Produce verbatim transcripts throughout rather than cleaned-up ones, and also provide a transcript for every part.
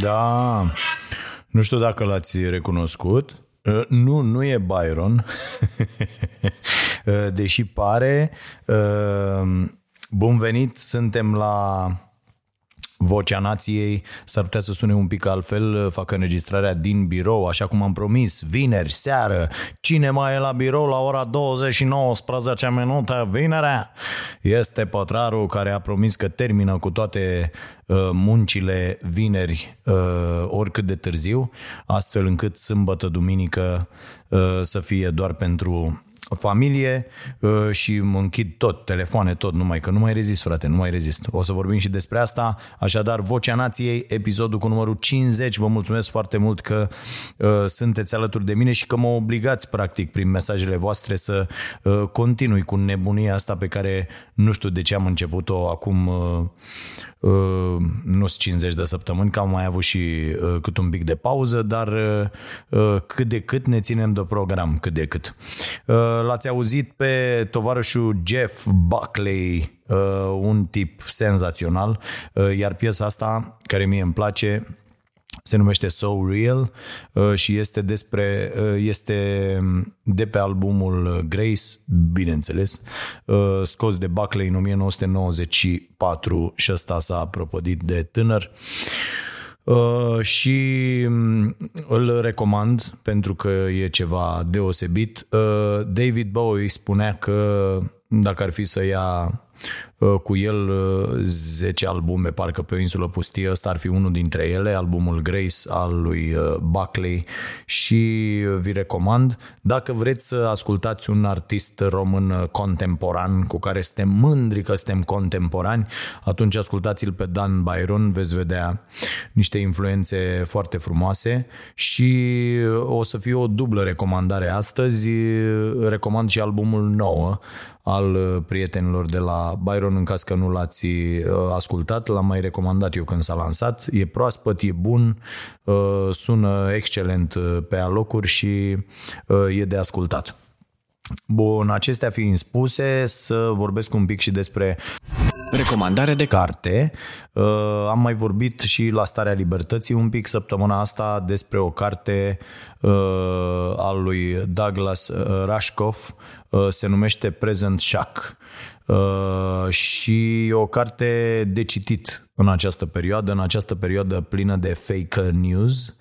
Da, nu știu dacă l-ați recunoscut. Nu, nu e Byron, deși pare. Bun venit, suntem la Vocea Nației, s-ar putea să sune un pic altfel, fac înregistrarea din birou, așa cum am promis, vineri, seară, cine mai e la birou la ora douăzeci și nouă și nouăsprezece minute, vinerea, este Pătraru, care a promis că termină cu toate uh, muncile vineri, uh, oricât de târziu, astfel încât sâmbătă, duminică uh, să fie doar pentru familie și închid tot, telefoane, tot, numai că nu mai rezist, frate, nu mai rezist. O să vorbim și despre asta, așadar Vocea Nației, episodul cu numărul cincizeci, vă mulțumesc foarte mult că uh, sunteți alături de mine și că mă obligați, practic, prin mesajele voastre să uh, continui cu nebunia asta pe care nu știu de ce am început-o acum uh, Uh, nu sunt cincizeci de săptămâni, că am mai avut și uh, cât un pic de pauză, dar uh, cât de cât ne ținem de program, cât de cât. Uh, l-ați auzit pe tovarășul Jeff Buckley, uh, un tip senzațional, uh, iar piesa asta, care mie îmi place, se numește So Real uh, și este despre uh, este de pe albumul Grace, bineînțeles, uh, scos de Buckley în nouăsprezece nouăzeci și patru și ăsta s-a propădit de tânăr. Uh, și îl recomand pentru că e ceva deosebit. Uh, David Bowie spunea că dacă ar fi să ia cu el zece albume, parcă pe o insulă pustie, ăsta ar fi unul dintre ele, albumul Grace al lui Buckley, și vi recomand. Dacă vreți să ascultați un artist român contemporan cu care suntem mândri că suntem contemporani, atunci ascultați-l pe Dan Byron, veți vedea niște influențe foarte frumoase și o să fie o dublă recomandare astăzi. Recomand și albumul nouă al prietenilor de la Byron, în caz că nu l-ați ascultat, l-am mai recomandat eu când s-a lansat, e proaspăt, e bun, sună excelent pe alocuri și e de ascultat. Bun, acestea fiind spuse, să vorbesc un pic și despre recomandare de carte. Am mai vorbit și la Starea Libertății un pic săptămâna asta despre o carte al lui Douglas Rushkoff, se numește Present Shock. Uh, și o carte de citit în această perioadă, în această perioadă plină de fake news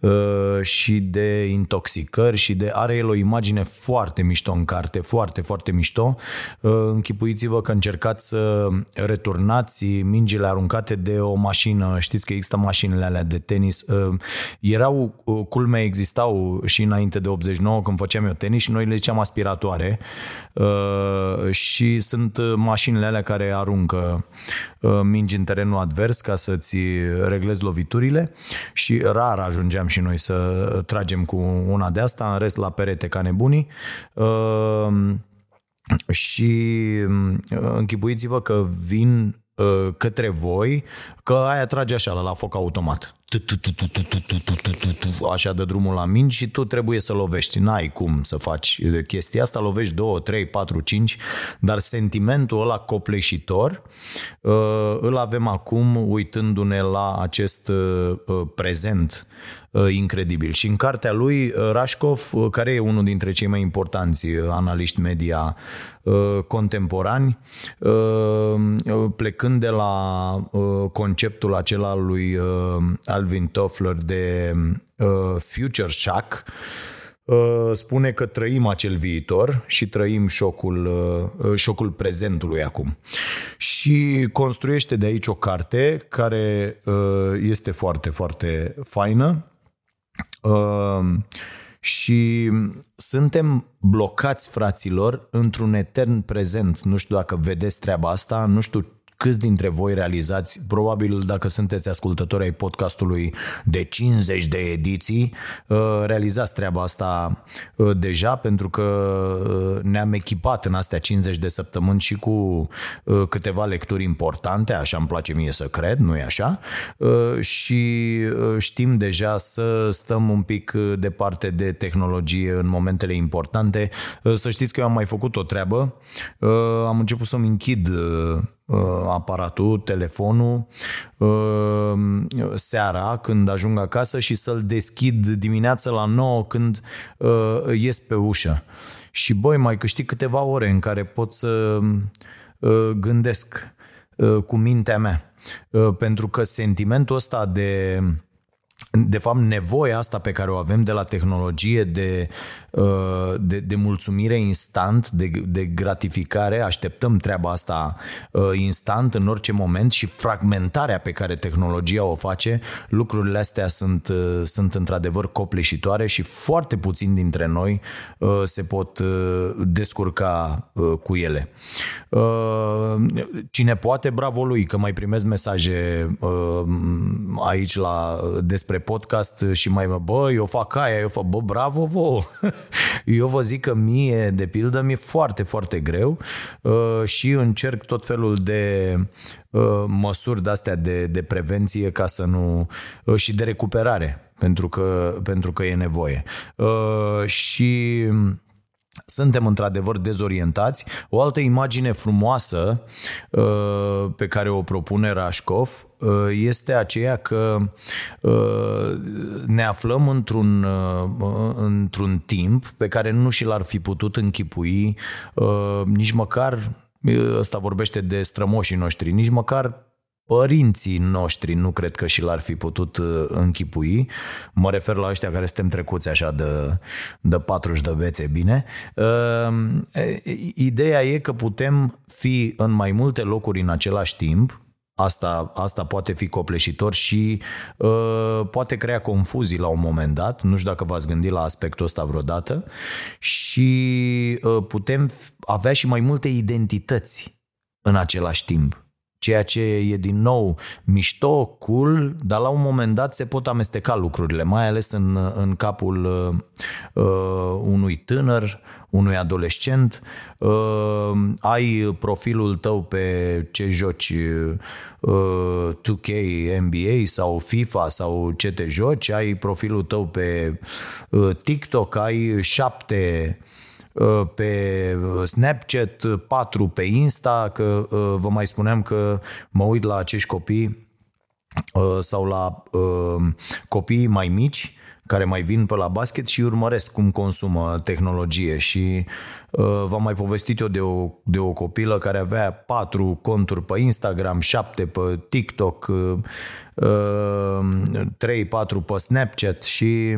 uh, și de intoxicări și de... Are el o imagine foarte mișto în carte, foarte, foarte mișto. Uh, închipuiți-vă că încercați să returnați mingile aruncate de o mașină. Știți că există mașinile alea de tenis. Uh, erau, uh, culmea existau și înainte de optzeci și nouă, când făceam eu tenis și noi le ziceam aspiratoare. Uh, și sunt mașinile alea care aruncă uh, mingi în teren advers ca să-ți reglezi loviturile și rar ajungeam și noi să tragem cu una de asta, în rest la perete ca nebunii. Și închipuiți-vă că vin către voi, că aia trage așa la foc automat, așa de drumul la mingi și tu trebuie să lovești, n-ai cum să faci chestia asta, lovești doi, trei, patru, cinci, dar sentimentul ăla copleșitor îl avem acum uitându-ne la acest prezent incredibil. Și în cartea lui Rushkoff, care e unul dintre cei mai importanți analiști media contemporani, plecând de la conceptul acela lui Alvin Toffler de Future Shock, spune că trăim acel viitor și trăim șocul, șocul prezentului acum. Și construiește de aici o carte care este foarte, foarte faină și suntem blocați, fraților, într-un etern prezent. Nu știu dacă vedeți treaba asta, nu știu câți dintre voi realizați, probabil dacă sunteți ascultători ai podcastului de cincizeci de ediții, realizați treaba asta deja, pentru că ne-am echipat în astea cincizeci de săptămâni și cu câteva lecturi importante, așa îmi place mie să cred, nu-i așa? Și știm deja să stăm un pic departe de tehnologie în momentele importante. Să știți că eu am mai făcut o treabă, am început să-mi închid aparatul, telefonul seara când ajung acasă și să-l deschid dimineața la nouă când ies pe ușă. Și băi, mai câștig câteva ore în care pot să gândesc cu mintea mea, pentru că sentimentul ăsta de De fapt, nevoia asta pe care o avem de la tehnologie, de, de, de mulțumire instant, de, de gratificare, așteptăm treaba asta instant în orice moment, și fragmentarea pe care tehnologia o face, lucrurile astea sunt, sunt într-adevăr copleșitoare și foarte puțin dintre noi se pot descurca cu ele. Cine poate, bravo lui, că mai primez mesaje aici la despre podcast și mai mă, bă, eu fac aia, eu fac, bă, bravo vouă. Eu vă zic că mie, de pildă, mi-e foarte, foarte greu și încerc tot felul de măsuri de-astea de, de prevenție ca să nu, și de recuperare, pentru că, pentru că e nevoie. Și suntem într-adevăr dezorientați. O altă imagine frumoasă pe care o propune Rushkoff este aceea că ne aflăm într-un, într-un timp pe care nu și l-ar fi putut închipui nici măcar, ăsta vorbește de strămoșii noștri, nici măcar părinții noștri nu cred că și l-ar fi putut închipui. Mă refer la ăștia care suntem trecuți așa de, de patruzeci de bețe, bine. Ideea e că putem fi în mai multe locuri în același timp. Asta, asta poate fi copleșitor și uh, poate crea confuzii la un moment dat. Nu știu dacă v-ați gândit la aspectul ăsta vreodată. Și uh, putem avea și mai multe identități în același timp. Ceea ce e din nou mișto, cool, dar la un moment dat se pot amesteca lucrurile, mai ales în, în capul uh, unui tânăr, unui adolescent. Uh, ai profilul tău pe ce joci, uh, doi K, N B A sau FIFA sau ce te joci, ai profilul tău pe uh, TikTok, ai șapte pe Snapchat, patru pe Insta, că vă mai spuneam că mă uit la acești copii sau la copiii mai mici care mai vin pe la basket și urmăresc cum consumă tehnologie. Și v-am mai povestit eu de o, de o copilă care avea patru conturi pe Instagram, șapte pe TikTok, trei, patru pe Snapchat și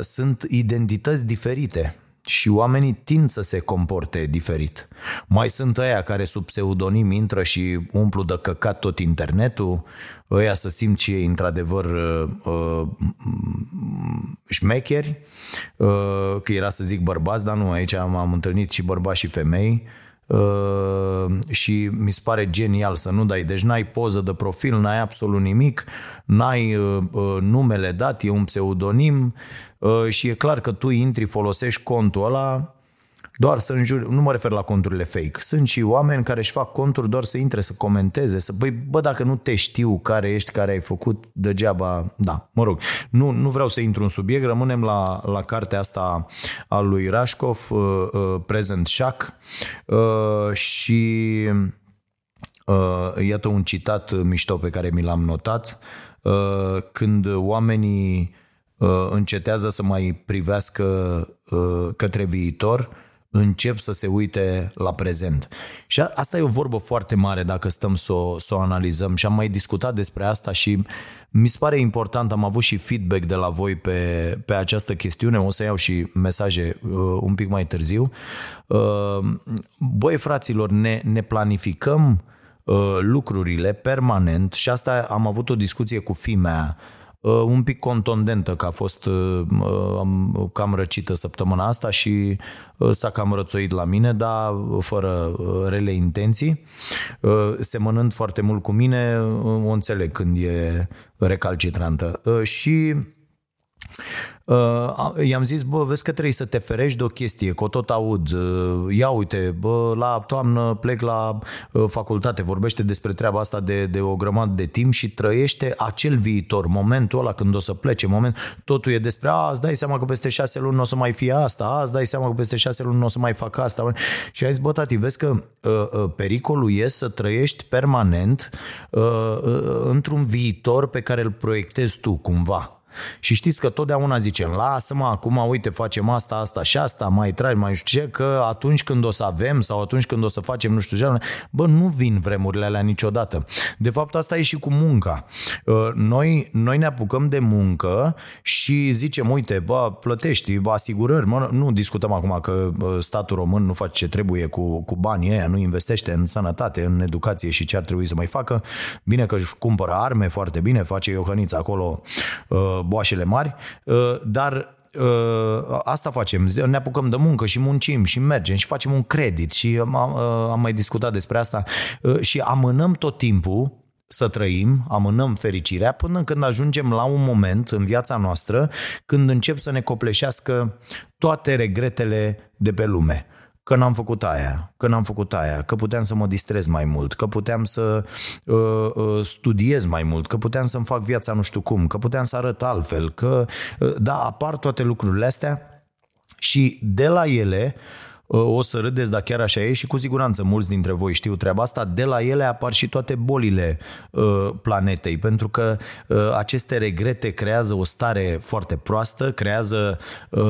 sunt identități diferite. Și oamenii tind să se comporte diferit. Mai sunt ăia care sub pseudonim intră și umplu de căcat tot internetul, ăia să simt ce e într-adevăr uh, șmecheri, uh, că era să zic bărbați, dar nu, aici am, am întâlnit și bărbați și femei. Uh, și mi se pare genial să nu dai, deci n-ai poză de profil, n-ai absolut nimic, n-ai uh, numele dat, e un pseudonim uh, și e clar că tu intri, folosești contul ăla doar să înjuri, nu mă refer la conturile fake, sunt și oameni care își fac conturi doar să intre, să comenteze, să, băi, bă, dacă nu te știu care ești, care ai făcut, degeaba, da, mă rog, nu, nu vreau să intru în subiect, rămânem la, la cartea asta a lui Rushkoff, uh, uh, Present Shock, uh, și uh, iată un citat mișto pe care mi l-am notat, uh, când oamenii uh, încetează să mai privească uh, către viitor, încep să se uite la prezent. Și asta e o vorbă foarte mare dacă stăm să o, să o analizăm și am mai discutat despre asta și mi se pare important, am avut și feedback de la voi pe, pe această chestiune, o să iau și mesaje uh, un pic mai târziu. Uh, băi, fraților, ne, ne planificăm uh, lucrurile permanent și asta am avut o discuție cu fimea un pic contundentă, că a fost cam răcită săptămâna asta și s-a cam rățoit la mine, dar fără rele intenții. Semănând foarte mult cu mine, o înțeleg când e recalcitrantă. Și i-am zis, bă, vezi că trebuie să te ferești de o chestie, că o tot aud, ia uite, bă, la toamnă plec la facultate, vorbește despre treaba asta de, de o grămadă de timp și trăiește acel viitor, momentul ăla când o să plece, moment, totul e despre, a, îți dai seama că peste șase luni nu o să mai fie asta, a, îți dai seama că peste șase luni nu o să mai fac asta. Și ai zis, bă, tati, vezi că uh, pericolul e să trăiești permanent uh, uh, într-un viitor pe care îl proiectezi tu cumva. Și știți că totdeauna zicem, lasă-mă acum, uite, facem asta, asta și asta, mai trai, mai știu ce, că atunci când o să avem sau atunci când o să facem nu știu ce, bă, nu vin vremurile alea niciodată. De fapt, asta e și cu munca. Noi, noi ne apucăm de muncă și zicem, uite, bă, plătești, bă, asigurări, mă, nu discutăm acum că statul român nu face ce trebuie cu, cu banii ăia, nu investește în sănătate, în educație și ce ar trebui să mai facă. Bine că își cumpără arme, foarte bine, face Iohăniță acolo boașele mari, dar asta facem, ne apucăm de muncă și muncim și mergem și facem un credit și am, am mai discutat despre asta și amânăm tot timpul să trăim, amânăm fericirea până când ajungem la un moment în viața noastră când încep să ne copleșească toate regretele de pe lume. Că n-am făcut aia, că n-am făcut aia, că puteam să mă distrez mai mult, că puteam să uh, uh, studiez mai mult, că puteam să-mi fac viața nu știu cum, că puteam să arăt altfel, că uh, da, apar toate lucrurile astea și de la ele, uh, o să râdeți, dar chiar așa e și cu siguranță mulți dintre voi știu treaba asta, de la ele apar și toate bolile uh, planetei, pentru că uh, aceste regrete creează o stare foarte proastă, creează uh,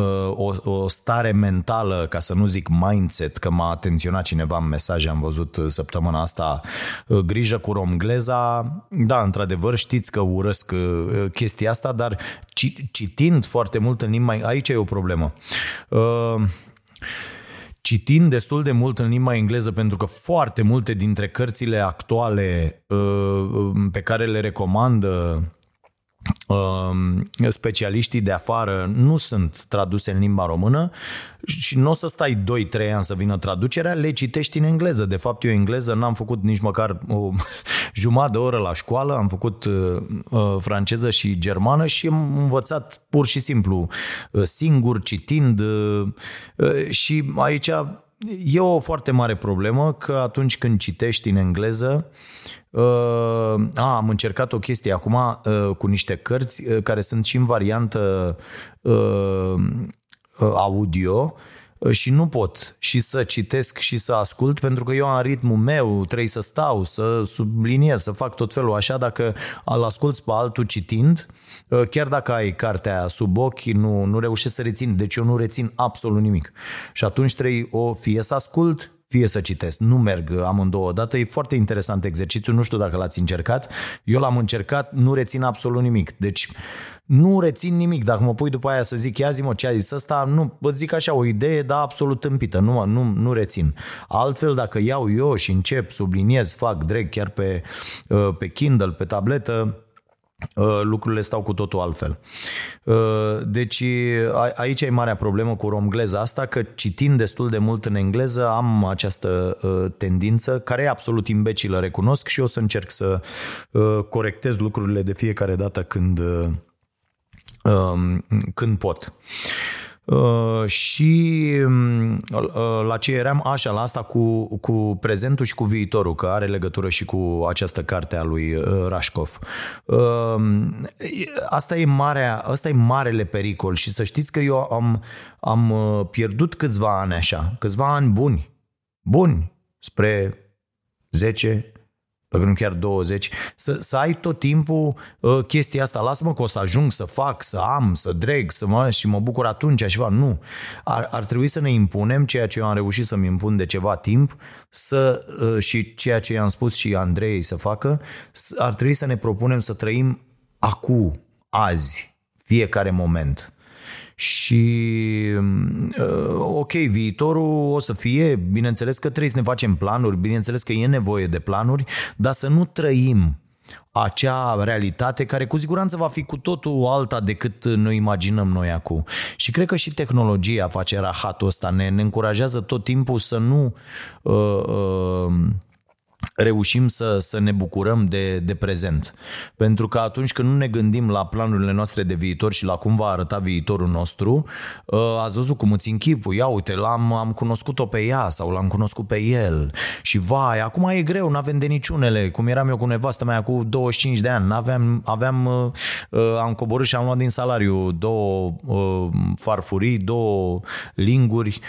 o, o stare mentală, ca să nu zic mindset, că m-a atenționat cineva în mesaje, am văzut săptămâna asta, uh, grijă cu romgleza, da, într-adevăr știți că urăsc uh, chestia asta, dar ci, citind foarte mult în limba, aici e o problemă. Uh, Citind destul de mult în limba engleză, pentru că foarte multe dintre cărțile actuale pe care le recomandă specialiștii de afară nu sunt traduse în limba română și nu o să stai doi trei ani să vină traducerea, le citești în engleză. De fapt, eu engleză n-am făcut nici măcar o jumătate de oră la școală, am făcut franceză și germană și am învățat pur și simplu singur, citind. Și aici e o foarte mare problemă că atunci când citești în engleză, Uh, a, am încercat o chestie acum uh, cu niște cărți uh, care sunt și în variantă uh, audio și nu pot și să citesc și să ascult pentru că eu am ritmul meu, trebuie să stau, să subliniez, să fac tot felul așa. Dacă îl asculți pe altul citind, chiar dacă ai cartea sub ochi, nu, nu reușești să rețin, deci eu nu rețin absolut nimic și atunci trebuie o fie să ascult, fie să citesc. Nu merg amândouă odată. E foarte interesant exercițiul, nu știu dacă l-ați încercat. Eu l-am încercat, nu rețin absolut nimic. Deci nu rețin nimic. Dacă mă pui după aia să zic, ia zi-mă ce a zis ăsta, nu, îți zic așa o idee, dar absolut tâmpită. Nu, nu, nu rețin. Altfel, dacă iau eu și încep, subliniez, fac, drag chiar pe, pe Kindle, pe tabletă, lucrurile stau cu totul altfel. Deci aici e marea problemă cu romgleza asta, că citind destul de mult în engleză am această tendință care e absolut imbecilă, recunosc, și o să încerc să corectez lucrurile de fiecare dată când, când pot. Uh, și uh, la ce eram, așa, la asta cu, cu prezentul și cu viitorul, că are legătură și cu această carte a lui uh, Rushkoff. Uh, asta e marea, asta e marele pericol și să știți că eu am, am pierdut câțiva ani așa, câțiva ani buni, buni, spre zece, dacă nu chiar douăzeci, să, să ai tot timpul uh, chestia asta, lasă-mă că o să ajung să fac, să am, să dreg, să mă, și mă bucur atunci, așa, nu. Ar, ar trebui să ne impunem ceea ce eu am reușit să-mi impun de ceva timp să, uh, și ceea ce i-am spus și Andrei să facă, să, ar trebui să ne propunem să trăim acum, azi, fiecare moment. Și ok, viitorul o să fie, bineînțeles că trebuie să ne facem planuri, bineînțeles că e nevoie de planuri, dar să nu trăim acea realitate care cu siguranță va fi cu totul alta decât noi imaginăm noi acum. Și cred că și tehnologia face rahatul ăsta, ne, ne încurajează tot timpul să nu uh, uh, reușim să, să ne bucurăm de, de prezent. Pentru că atunci când nu ne gândim la planurile noastre de viitor și la cum va arăta viitorul nostru, ați văzut cum îți închipui, ia uite, l-am am cunoscut-o pe ea sau l-am cunoscut pe el și vai, acum e greu, n-avem de niciunele, cum eram eu cu nevastă mea cu douăzeci și cinci de ani, n-aveam, aveam, am coborât și am luat din salariu două farfurii, două linguri,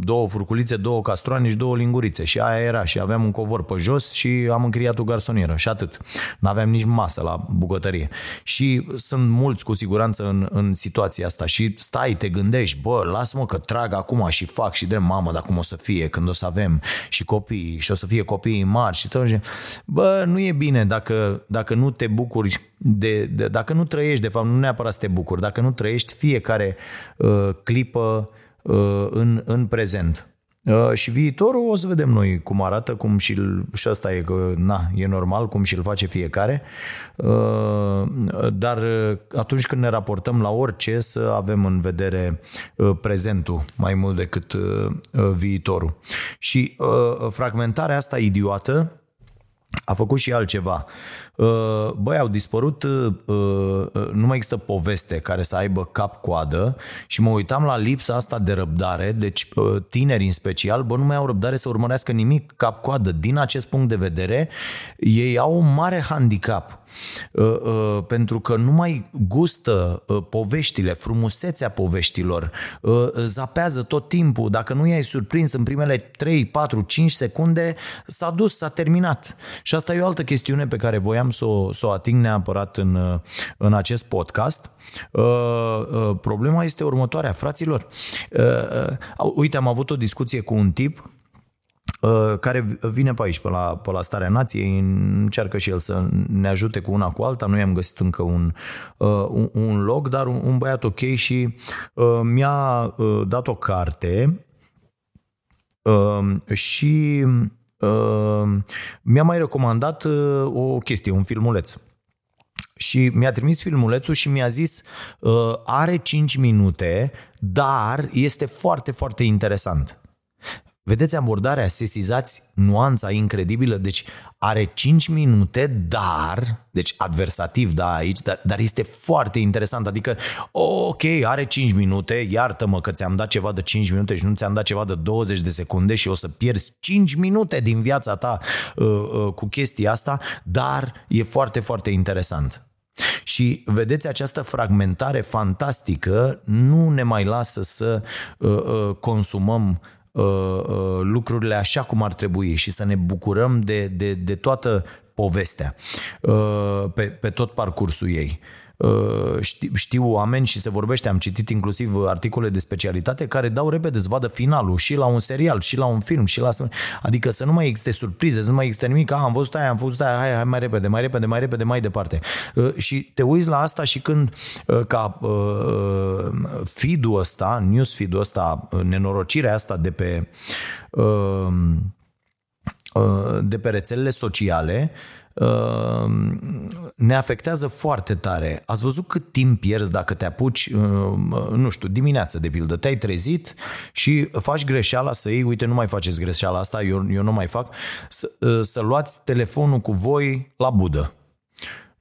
două furculițe, două castroane și două lingurițe și aia era și aveam un covor pe jos și am închiriat o garsonieră și atât. N-aveam nici masă la bucătărie. Și sunt mulți cu siguranță în, în situația asta și stai, te gândești, bă, lasă-mă că trag acum și fac și drept, mamă, dar cum o să fie când o să avem și copii și o să fie copiii mari și tot. Bă, nu e bine dacă, dacă nu te bucuri de, de, dacă nu trăiești, de fapt, nu neapărat să te bucuri, dacă nu trăiești fiecare uh, clipă uh, în, în prezent. Uh, și viitorul o să vedem noi cum arată, cum și și asta e că na, e normal cum și îl face fiecare. Uh, dar atunci când ne raportăm la orice să avem în vedere uh, prezentul mai mult decât uh, viitorul. Și uh, fragmentarea asta idiotă a făcut și altceva. Băi, au dispărut, nu mai există poveste care să aibă cap-coadă și mă uitam la lipsa asta de răbdare, deci tineri în special, bă, nu mai au răbdare să urmărească nimic cap-coadă. Din acest punct de vedere, ei au un mare handicap pentru că nu mai gustă poveștile, frumusețea poveștilor, zapează tot timpul, dacă nu i-ai surprins în primele trei, patru, cinci secunde, s-a dus, s-a terminat. Și asta e o altă chestiune pe care voiam să o, să o ating neapărat în, în acest podcast. Problema este următoarea, fraților. Uite, am avut o discuție cu un tip care vine pe aici, pe la, pe la Starea Nației, încearcă și el să ne ajute cu una cu alta, nu i-am găsit încă un, un, un loc, dar un, un băiat ok și mi-a dat o carte și mi-a mai recomandat o chestie, un filmuleț. Și mi-a trimis filmulețul și mi-a zis are cinci minute, dar este foarte, foarte interesant. Vedeți abordarea, sesizați nuanța incredibilă, deci are cinci minute, dar, deci adversativ, da, aici, dar, dar este foarte interesant, adică, ok, are cinci minute, iartă-mă că ți-am dat ceva de cinci minute și nu ți-am dat ceva de douăzeci de secunde și o să pierzi cinci minute din viața ta uh, uh, cu chestia asta, dar e foarte, foarte interesant. Și vedeți, această fragmentare fantastică nu ne mai lasă să uh, uh, consumăm lucrurile așa cum ar trebui și să ne bucurăm de, de, de toată povestea pe, pe tot parcursul ei. Știu oameni și se vorbește, am citit inclusiv articole de specialitate care dau repede să vadă finalul și la un serial, și la un film, și la... adică să nu mai existe surprize, să nu mai existe nimic, ah, am văzut aia, am văzut aia, hai, hai mai repede, mai repede, mai repede, mai departe. Și te uiți la asta și când ca feed-ul ăsta, news feed-ul ăsta, nenorocirea asta de pe de pe rețelele sociale ne afectează foarte tare. Ați văzut cât timp pierzi dacă te apuci, nu știu, dimineață de pildă, te-ai trezit și faci greșeala să iei, uite, nu mai faceți greșeala asta, eu, eu nu mai fac, să, să luați telefonul cu voi la budă.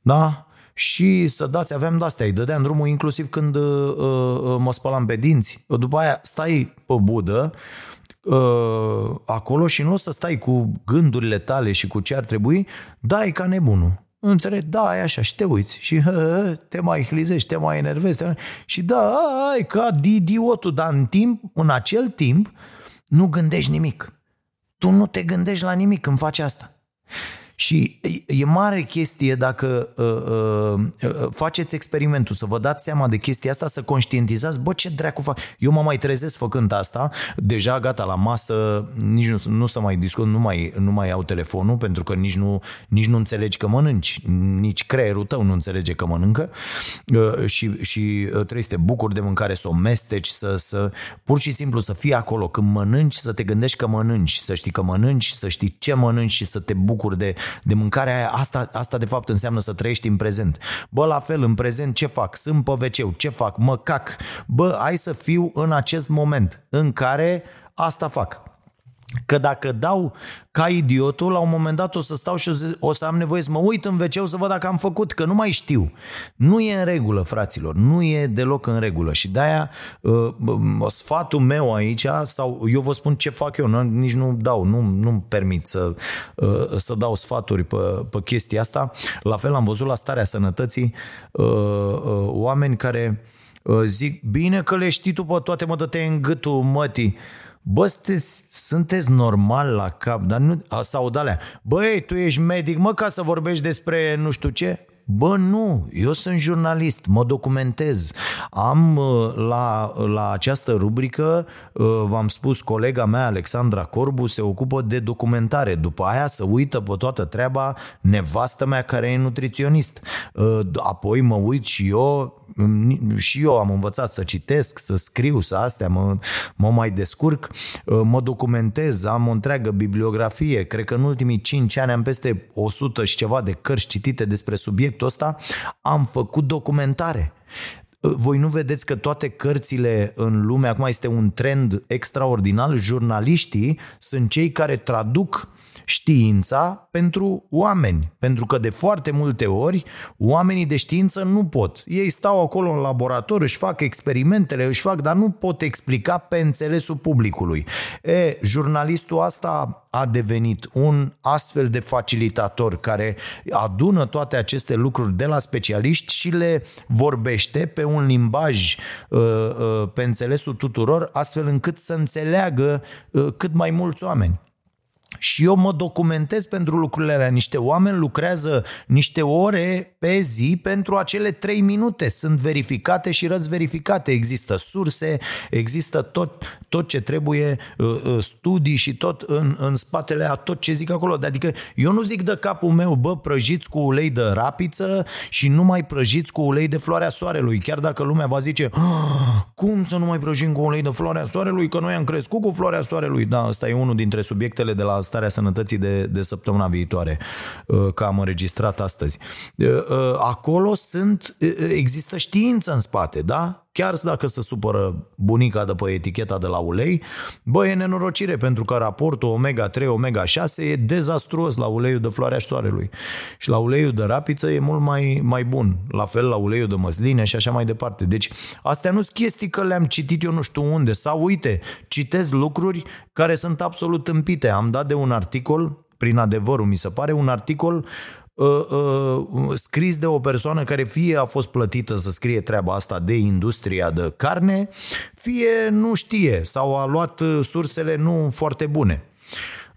Da? Și să dați, aveam de-astea, îi dădeam drumul inclusiv când uh, uh, mă spălam pe dinți. După aia stai pe budă acolo și în loc să stai cu gândurile tale și cu ce ar trebui, dai ca nebunul. Înțelegi? Da, e așa și te uiți și te mai hlizești, te mai enervezi și da, ai ca idiotul, dar în timp, în acel timp nu gândești nimic. Tu nu te gândești la nimic când faci asta. Și e mare chestie dacă uh, uh, faceți experimentul, să vă dați seama de chestia asta, să conștientizați, bă, ce dracu fac. Eu mă mai trezesc făcând asta, deja gata, la masă, nici nu, nu să mai discut, nu mai, nu mai iau telefonul, pentru că nici nu, nici nu înțelegi că mănânci, nici creierul tău nu înțelege că mănâncă uh, și, și trebuie să te bucuri de mâncare, să o mesteci, să, să, pur și simplu să fii acolo. Când mănânci, să te gândești că mănânci, să știi că mănânci, să știi ce mănânci și să te bucuri de de mâncarea aia. Asta, asta de fapt înseamnă să trăiești în prezent. Bă, la fel, în prezent ce fac? Sunt pe ve ce, ce fac? Mă cac. Bă, hai să fiu în acest moment în care asta fac. Că dacă dau ca idiotul, la un moment dat o să stau și o să am nevoie să mă uit în ve ce să văd dacă am făcut, că nu mai știu. Nu e în regulă, fraților, nu e deloc în regulă. Și de-aia sfatul meu aici, sau eu vă spun ce fac eu, nici nu dau, nu, nu-mi permit să, să dau sfaturi pe, pe chestia asta. La fel am văzut la Starea Sănătății oameni care zic, bine că le știi tu pe toate, mă, dă-te în gâtul mătii. Bă, sunteți, sunteți normal la cap, dar nu, sau de-alea, băi, tu ești medic, mă, ca să vorbești despre nu știu ce. Bă, nu, eu sunt jurnalist, mă documentez. Am la, la această rubrică, v-am spus, colega mea, Alexandra Corbu, se ocupă de documentare. După aia se uită pe toată treaba nevastă mea care e nutriționist. Apoi mă uit și eu, și eu am învățat să citesc, să scriu, să astea, mă, mă mai descurc, mă documentez, am o întreagă bibliografie. Cred că în ultimii cinci ani am peste o sută și ceva de cărți citite despre subiectul ăsta. Am făcut documentare. Voi nu vedeți că toate cărțile în lume, acum este un trend extraordinar, jurnaliștii sunt cei care traduc știința pentru oameni, pentru că de foarte multe ori oamenii de știință nu pot. Ei stau acolo în laborator, își fac experimentele, își fac, dar nu pot explica pe înțelesul publicului. E, jurnalistul asta a devenit un astfel de facilitator care adună toate aceste lucruri de la specialiști și le vorbește pe un limbaj pe înțelesul tuturor, astfel încât să înțeleagă cât mai mulți oameni. Și eu mă documentez pentru lucrurile alea. Niște oameni lucrează niște ore pe zi pentru acele trei minute. Sunt verificate și răzverificate. Există surse, există tot, tot ce trebuie, studii și tot în, în spatele a tot ce zic acolo. Adică eu nu zic de capul meu, bă, prăjiți cu ulei de rapiță și nu mai prăjiți cu ulei de floarea soarelui. Chiar dacă lumea va zice, cum să nu mai prăjim cu ulei de floarea soarelui, că noi am crescut cu floarea soarelui. Da, ăsta e unul dintre subiectele de la Starea Sănătății de, de săptămâna viitoare, că am înregistrat astăzi. Acolo sunt, există știință în spate, da? Chiar dacă se supără bunica de pe eticheta de la ulei, bă, e nenorocire, pentru că raportul omega trei omega șase e dezastruos la uleiul de floarea soarelui. Și la uleiul de rapiță e mult mai, mai bun. La fel la uleiul de măsline și așa mai departe. Deci astea nu sunt chestii că le-am citit eu nu știu unde. Sau uite, citez lucruri care sunt absolut tâmpite. Am dat de un articol, prin adevărul mi se pare, un articol Uh, uh, scris de o persoană care fie a fost plătită să scrie treaba asta de industria de carne, fie nu știe sau a luat sursele nu foarte bune.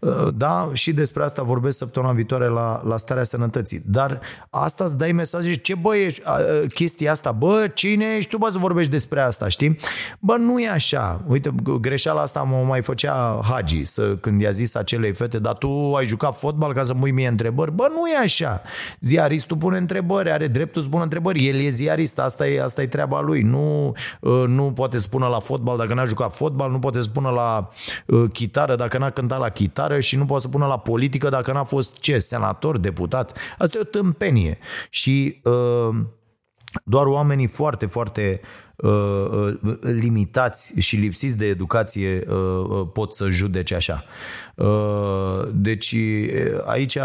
Uh, da, și despre asta vorbesc săptămâna viitoare la, la Starea Sănătății. Dar asta îți dai mesaje, ce bă, ești, uh, chestia asta, bă, cine ești tu, bă, să vorbești despre asta, știi? Bă, nu e așa. Uite, greșeala asta mă mai făcea Haji, să, când i-a zis acelei fete, dar tu ai jucat fotbal ca să pui mie întrebări? Bă, nu e așa. Ziaristul pune întrebări, are dreptul să pună întrebări, el e ziarist, asta e, asta e treaba lui. Nu, uh, nu poate să pună la fotbal dacă n-a jucat fotbal, nu poate să pună la uh, chitară dacă n-a cântat la chitară, și nu poate să pună la politică dacă n-a fost ce? Senator, deputat? Asta e o tâmpenie. Și uh, doar oamenii foarte, foarte uh, limitați și lipsiți de educație uh, pot să judece așa. Uh, deci aici uh,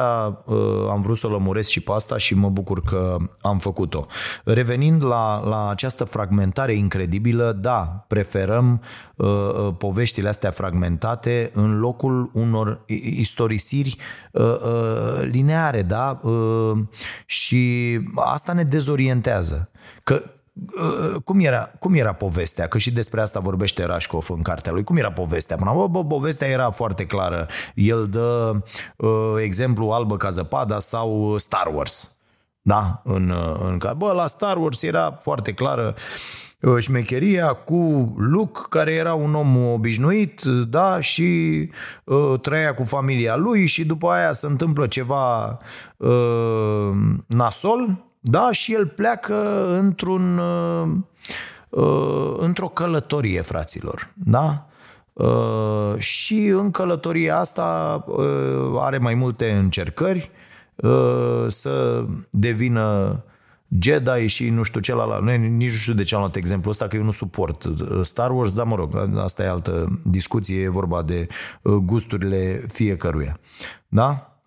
am vrut să lămuresc și pe asta și mă bucur că am făcut-o. Revenind la, la această fragmentare incredibilă, da, preferăm uh, poveștile astea fragmentate în locul unor istorisiri uh, uh, lineare, da? Uh, și asta ne dezorientează. Că Cum era, cum era povestea? Că și despre asta vorbește Rushkoff în cartea lui. Cum era povestea? Până, bă, povestea era foarte clară. El dă uh, exemplu Albă ca zăpada sau Star Wars. Da? În, în, bă, la Star Wars era foarte clară șmecheria cu Luke, care era un om obișnuit, da, și uh, trăia cu familia lui și după aia se întâmplă ceva uh, nasol, da, și el pleacă într-un uh, uh, într-o călătorie, fraților, da? Uh, și în călătoria asta uh, are mai multe încercări uh, să devină Jedi și nu știu celălalt, nici nu știu de ce am luat exemplul ăsta, că eu nu suport Star Wars, dar mă rog, asta e altă discuție, e vorba de gusturile fiecăruia. Da?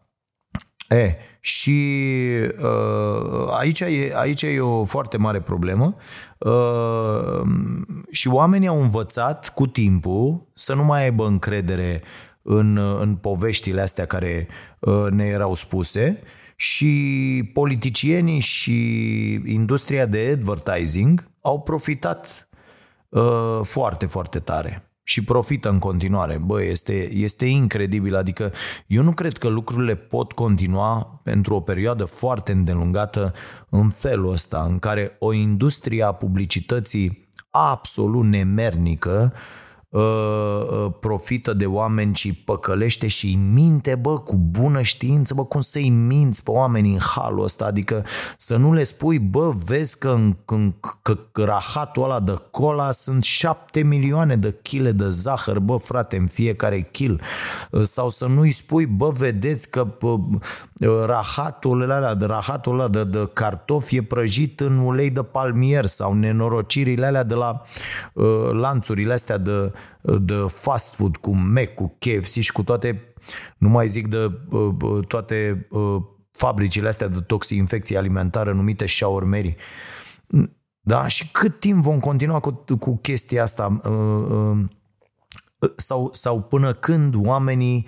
E, și aici e, aici e o foarte mare problemă și oamenii au învățat cu timpul să nu mai aibă încredere în, în poveștile astea care ne erau spuse. Și politicienii și industria de advertising au profitat uh, foarte, foarte tare și profită în continuare. Bă, este, este incredibil, adică eu nu cred că lucrurile pot continua pentru o perioadă foarte îndelungată în felul ăsta, în care o industrie a publicității absolut nemernică profită de oameni și păcălește și îi minte, bă, cu bună știință, bă, cum să-i minți pe oamenii în halul ăsta, adică să nu le spui, bă, vezi că în, în că, că rahatul ăla de cola sunt șapte milioane de chile de zahăr, bă, frate, în fiecare chil, sau să nu-i spui, bă, vedeți că bă, rahatul ăla, rahatul ăla de, de cartofi e prăjit în ulei de palmier, sau nenorocirile alea de la uh, lanțurile astea de de fast food cu Mac, cu K F C și cu toate, nu mai zic de toate fabricile astea de toxinfecție alimentară numite șaormerii. Da? Și cât timp vom continua cu, cu chestia asta? Sau, sau până când oamenii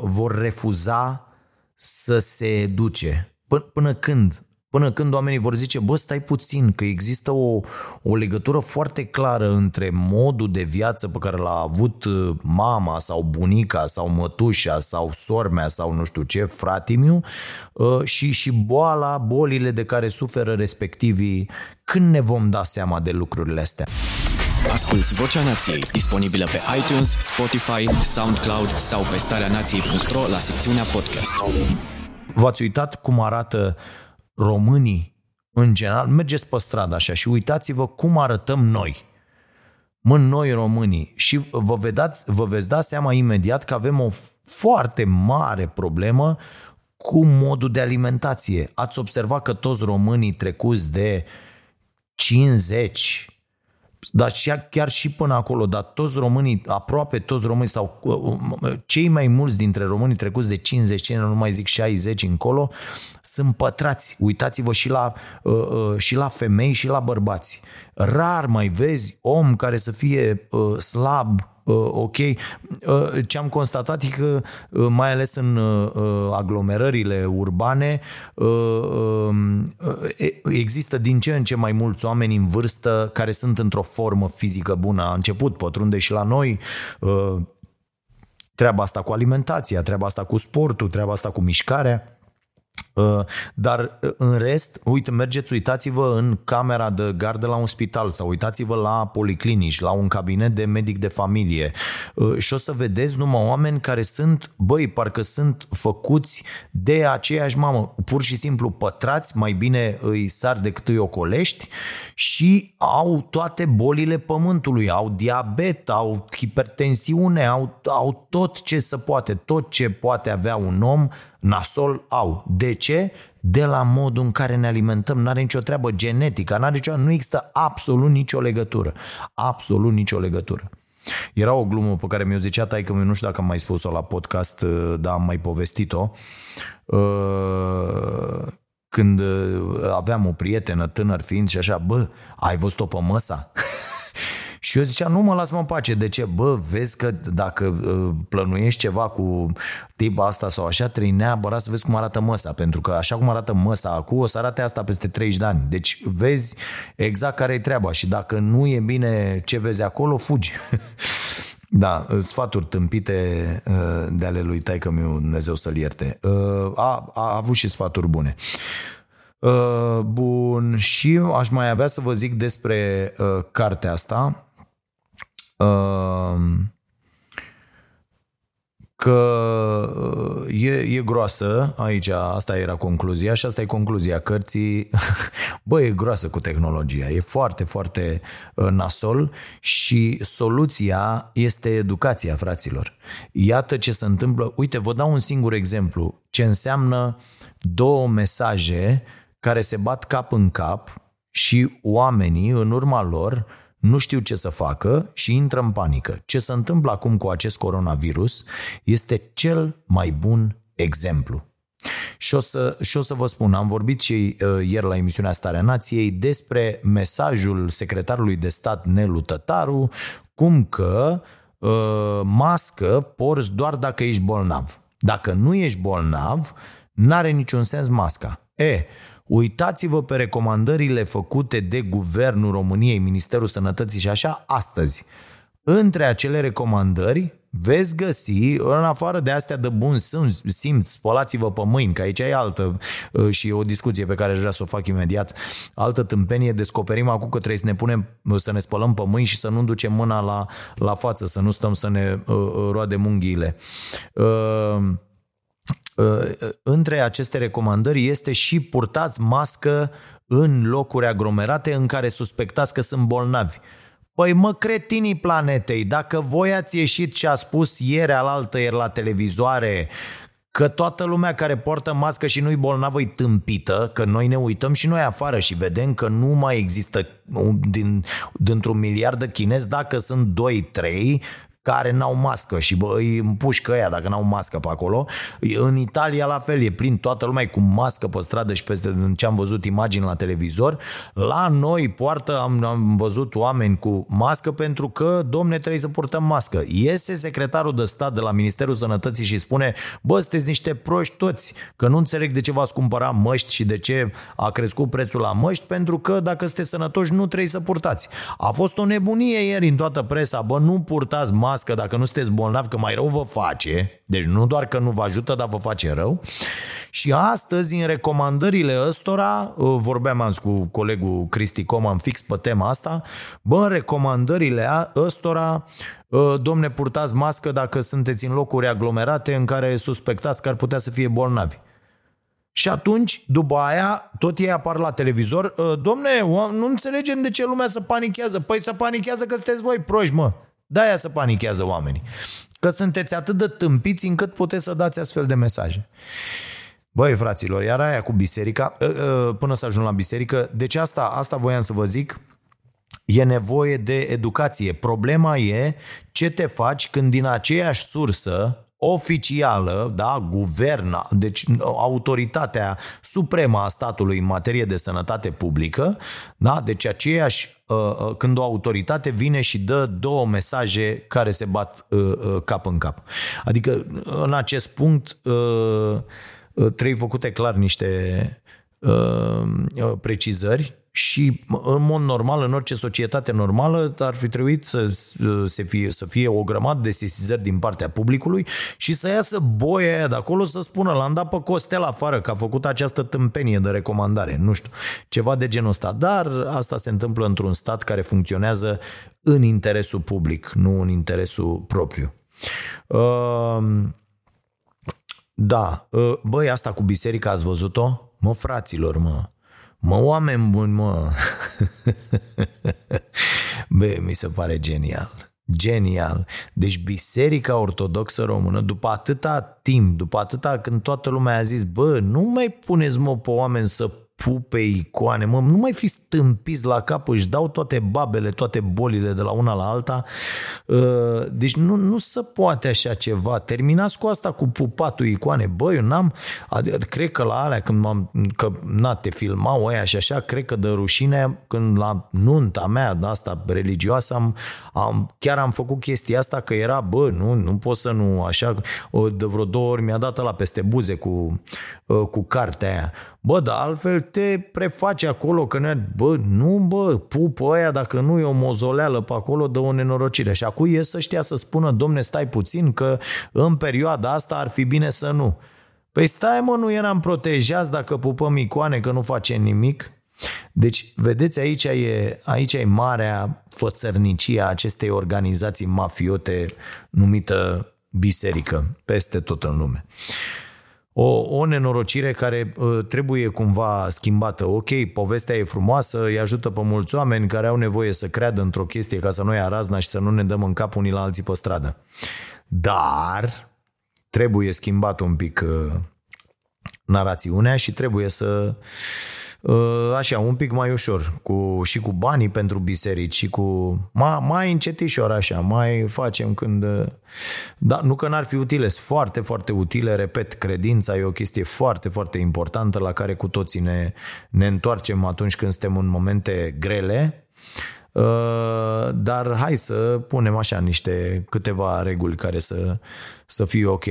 vor refuza să se educe? Până când? Până când oamenii vor zice, bă, stai puțin, că există o, o legătură foarte clară între modul de viață pe care l-a avut mama sau bunica sau mătușa sau sormea sau nu știu ce, fratimiu, și, și boala, bolile de care suferă respectivii. Când ne vom da seama de lucrurile astea? Asculți Vocea Nației, disponibilă pe iTunes, Spotify, SoundCloud sau pe starea nației punct ro la secțiunea podcast. V-ați uitat cum arată românii, în general? Mergeți pe stradă așa și uitați-vă cum arătăm noi. Mă, noi românii. Și vă, vedați, vă veți da seama imediat că avem o foarte mare problemă cu modul de alimentație. Ați observat că toți românii trecuți de cincizeci, dar chiar și până acolo, dar toți românii, aproape toți românii sau cei mai mulți dintre românii trecuți de cincizeci, nu mai zic șaizeci încolo, sunt pătrați. Uitați-vă și la, și la femei și la bărbați. Rar mai vezi om care să fie slab, ok. Ce am constatat e că, mai ales în aglomerările urbane, există din ce în ce mai mulți oameni în vârstă care sunt într-o formă fizică bună. A început pătrunde și la noi treaba asta cu alimentația, treaba asta cu sportul, treaba asta cu mișcarea. Dar în rest, uite, mergeți, uitați-vă în camera de gardă la un spital sau uitați-vă la policlinici, la un cabinet de medic de familie și o să vedeți numai oameni care sunt, băi, parcă sunt făcuți de aceeași mamă, pur și simplu pătrați, mai bine îi sar decât îi ocolești și au toate bolile pământului, au diabet, au hipertensiune, au, au tot ce se poate, tot ce poate avea un om nasol au. De ce? De la modul în care ne alimentăm. N-are nicio treabă genetică, n-are nicio, nu există absolut nicio legătură. Absolut nicio legătură. Era o glumă pe care mi-o zicea taică, nu știu dacă am mai spus-o la podcast, dar am mai povestit-o. Când aveam o prietenă, tânăr fiind și așa, bă, ai văzut-o pe măsa? Și eu ziceam, nu mă, las-mă în pace. De ce? Bă, vezi că dacă plănuiești ceva cu tipa asta sau așa, treinea, băra să vezi cum arată măsa, pentru că așa cum arată măsa acum, o să arate asta peste treizeci de ani. Deci vezi exact care-i treaba și dacă nu e bine ce vezi acolo, fugi. Da, sfaturi tâmpite de ale lui taică-miu, Dumnezeu să-l ierte. A, a avut și sfaturi bune. Bun, și aș mai avea să vă zic despre cartea asta, că e, e groasă aici, asta era concluzia și asta e concluzia cărții. Bă, e groasă cu tehnologia, e foarte, foarte nasol și soluția este educația, fraților. Iată ce se întâmplă. Uite, vă dau un singur exemplu, ce înseamnă două mesaje care se bat cap în cap și oamenii în urma lor nu știu ce să facă și intră în panică. Ce se întâmplă acum cu acest coronavirus este cel mai bun exemplu. Și o să, și o să vă spun, am vorbit și ieri la emisiunea Starea Nației despre mesajul secretarului de stat Nelu Tătaru, cum că mască porți doar dacă ești bolnav. Dacă nu ești bolnav, n-are niciun sens masca. E, uitați-vă pe recomandările făcute de Guvernul României, Ministerul Sănătății și așa, astăzi. Între acele recomandări veți găsi, în afară de astea de bun simț, spălați-vă pe mâini, că aici e altă, și e o discuție pe care aș vrea să o fac imediat, altă tâmpenie, descoperim acum că trebuie să ne punem, să ne spălăm pe mâini și să nu ducem mâna la, la față, să nu stăm să ne uh, roadem unghiile. Uh, Între aceste recomandări este și purtați mască în locuri aglomerate în care suspectați că sunt bolnavi. Păi mă, cretinii planetei, dacă voi ați ieșit și a spus ieri alaltă ieri la televizoare că toată lumea care poartă mască și nu-i bolnavă e tâmpită, că noi ne uităm și noi afară și vedem că nu mai există din, dintr-un miliard de chinezi, dacă sunt doi trei care n-au mască și bă, îi împușcă ăia dacă n-au mască pe acolo. În Italia la fel, e plin toată lumea cu mască pe stradă și peste, în ce am văzut imagini la televizor. La noi poartă, am, am văzut oameni cu mască pentru că, domne, trebuie să purtăm mască. Iese secretarul de stat de la Ministerul Sănătății și spune, bă, sunteți niște proști toți, că nu înțeleg de ce v-ați cumpărat măști și de ce a crescut prețul la măști, pentru că dacă sunteți sănătoși nu trebuie să purtați. A fost o nebunie ieri în toată presa, bă, nu purtați mască, că dacă nu sunteți bolnavi, că mai rău vă face. Deci nu doar că nu vă ajută, dar vă face rău. Și astăzi, în recomandările ăstora, vorbeam azi cu colegul Cristi Coman fix pe tema asta, bă, în recomandările ăstora, domne, purtați mască dacă sunteți în locuri aglomerate în care suspectați că ar putea să fie bolnavi. Și atunci, după aia, tot ei apar la televizor, domne, nu înțelegem de ce lumea se panichează. Păi se panichează că sunteți voi proști, mă. De-aia se panichează oamenii. Că sunteți atât de tâmpiți încât puteți să dați astfel de mesaje. Băi, fraților, iar aia cu biserica, până să ajung la biserică, deci asta, asta voiam să vă zic, e nevoie de educație. Problema e ce te faci când din aceeași sursă oficială, da, guverna, deci autoritatea supremă a statului în materie de sănătate publică, da, deci aceeași, când o autoritate vine și dă două mesaje care se bat cap în cap. Adică în acest punct trebuie făcute clar niște precizări. Și în mod normal, în orice societate normală, ar fi trebuit să, să, fie, să fie o grămadă de sesizări din partea publicului și să iasă boia aia de acolo să spună, l-am dat pe Costel afară că a făcut această tâmpenie de recomandare, nu știu, ceva de genul ăsta. Dar asta se întâmplă într-un stat care funcționează în interesul public, nu în interesul propriu. Da, băi, asta cu biserica ați văzut-o? Mă, fraților, mă. Mă, oameni buni, mă. Bă, mi se pare genial. Genial. Deci Biserica Ortodoxă Română, după atâta timp, după atâta când toată lumea a zis, bă, nu mai puneți, mă, pe oameni să pupe icoane, mă, nu mai fi stâmpiți la cap, își dau toate babele, toate bolile de la una la alta. Deci nu, nu se poate așa ceva. Terminați cu asta, cu pupatul icoane. Bă, eu n-am, cred că la alea, când m-am, că na, te filmau aia și așa, cred că de rușine, când la nunta mea, asta religioasă, am, am, chiar am făcut chestia asta, că era, bă, nu, nu pot să nu, așa, de vreo două ori mi-a dat ăla peste buze cu, cu cartea aia. Bă, dar altfel te prefaci acolo că ne, bă, nu, bă, pupă aia, dacă nu e o mozoleală pe acolo, dă o nenorocire. Și acum e să știa să spună, domne, stai puțin, că în perioada asta ar fi bine să nu. Păi stai, mă, nu eram protejați dacă pupăm icoane, că nu face nimic? Deci, vedeți, aici e, aici e marea fățărnicie a acestei organizații mafiote numită biserică, peste tot în lume. O, o nenorocire care uh, trebuie cumva schimbată. Ok, povestea e frumoasă, îi ajută pe mulți oameni care au nevoie să creadă într-o chestie ca să nu ia razna și să nu ne dăm în cap unii la alții pe stradă. Dar trebuie schimbat un pic uh, narațiunea și trebuie să... Uh, așa, un pic mai ușor, cu, și cu banii pentru biserici, și cu... Mai, mai încetișor, așa, mai facem când... Uh, da, nu că n-ar fi utile, sunt foarte, foarte utile, repet, credința e o chestie foarte, foarte importantă la care cu toții ne, ne întoarcem atunci când suntem în momente grele, uh, dar hai să punem așa niște câteva reguli care să, să fie ok.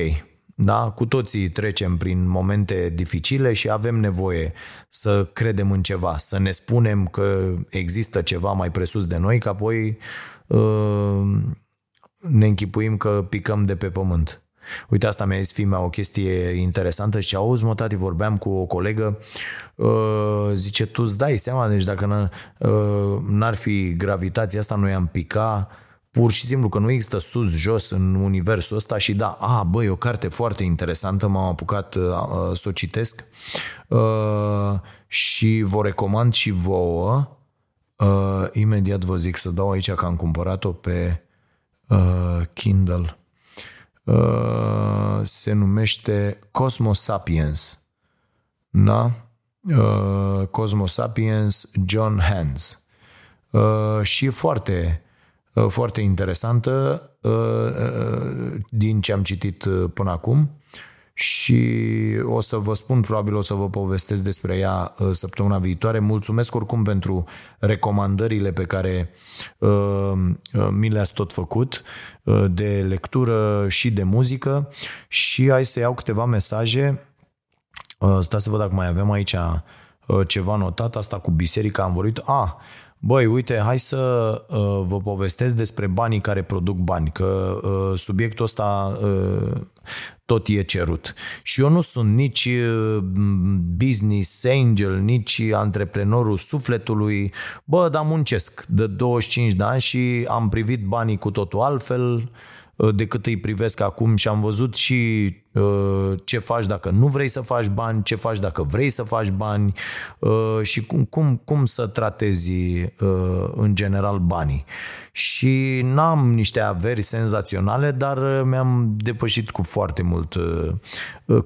Da? Cu toții trecem prin momente dificile și avem nevoie să credem în ceva, să ne spunem că există ceva mai presus de noi, că apoi uh, ne închipuim că picăm de pe pământ. Uite, asta mi-a zis fimea o chestie interesantă și auzi, mă, tati, vorbeam cu o colegă, uh, zice, tu îți dai seama, deci dacă uh, n-ar fi gravitația asta, noi am pica... Pur și simplu că nu există sus-jos în universul ăsta și da, a, băi, o carte foarte interesantă, m-am apucat uh, să o citesc uh, și vă recomand și vouă. Uh, imediat vă zic să dau aici că am cumpărat-o pe uh, Kindle. Uh, se numește Cosmos Sapiens. Da? Uh, Cosmos Sapiens, John Hands. Uh, și e foarte... foarte interesantă din ce am citit până acum și o să vă spun, probabil o să vă povestesc despre ea săptămâna viitoare. Mulțumesc oricum pentru recomandările pe care mi le-ați tot făcut de lectură și de muzică și hai să iau câteva mesaje. Stați să văd dacă mai avem aici ceva notat, asta cu biserica am vorbit. Ah, băi, uite, hai să uh, vă povestesc despre banii care produc bani, că uh, subiectul ăsta uh, tot e cerut. Și eu nu sunt nici uh, business angel, nici antreprenorul sufletului, bă, dar muncesc de douăzeci și cinci de ani și am privit banii cu totul altfel uh, decât îi privesc acum și am văzut și uh, ce faci dacă nu vrei să faci bani, ce faci dacă vrei să faci bani uh, și cum, cum, cum să tratezi uh, în general banii. Și n-am niște averi senzaționale, dar mi-am depășit cu foarte mult uh,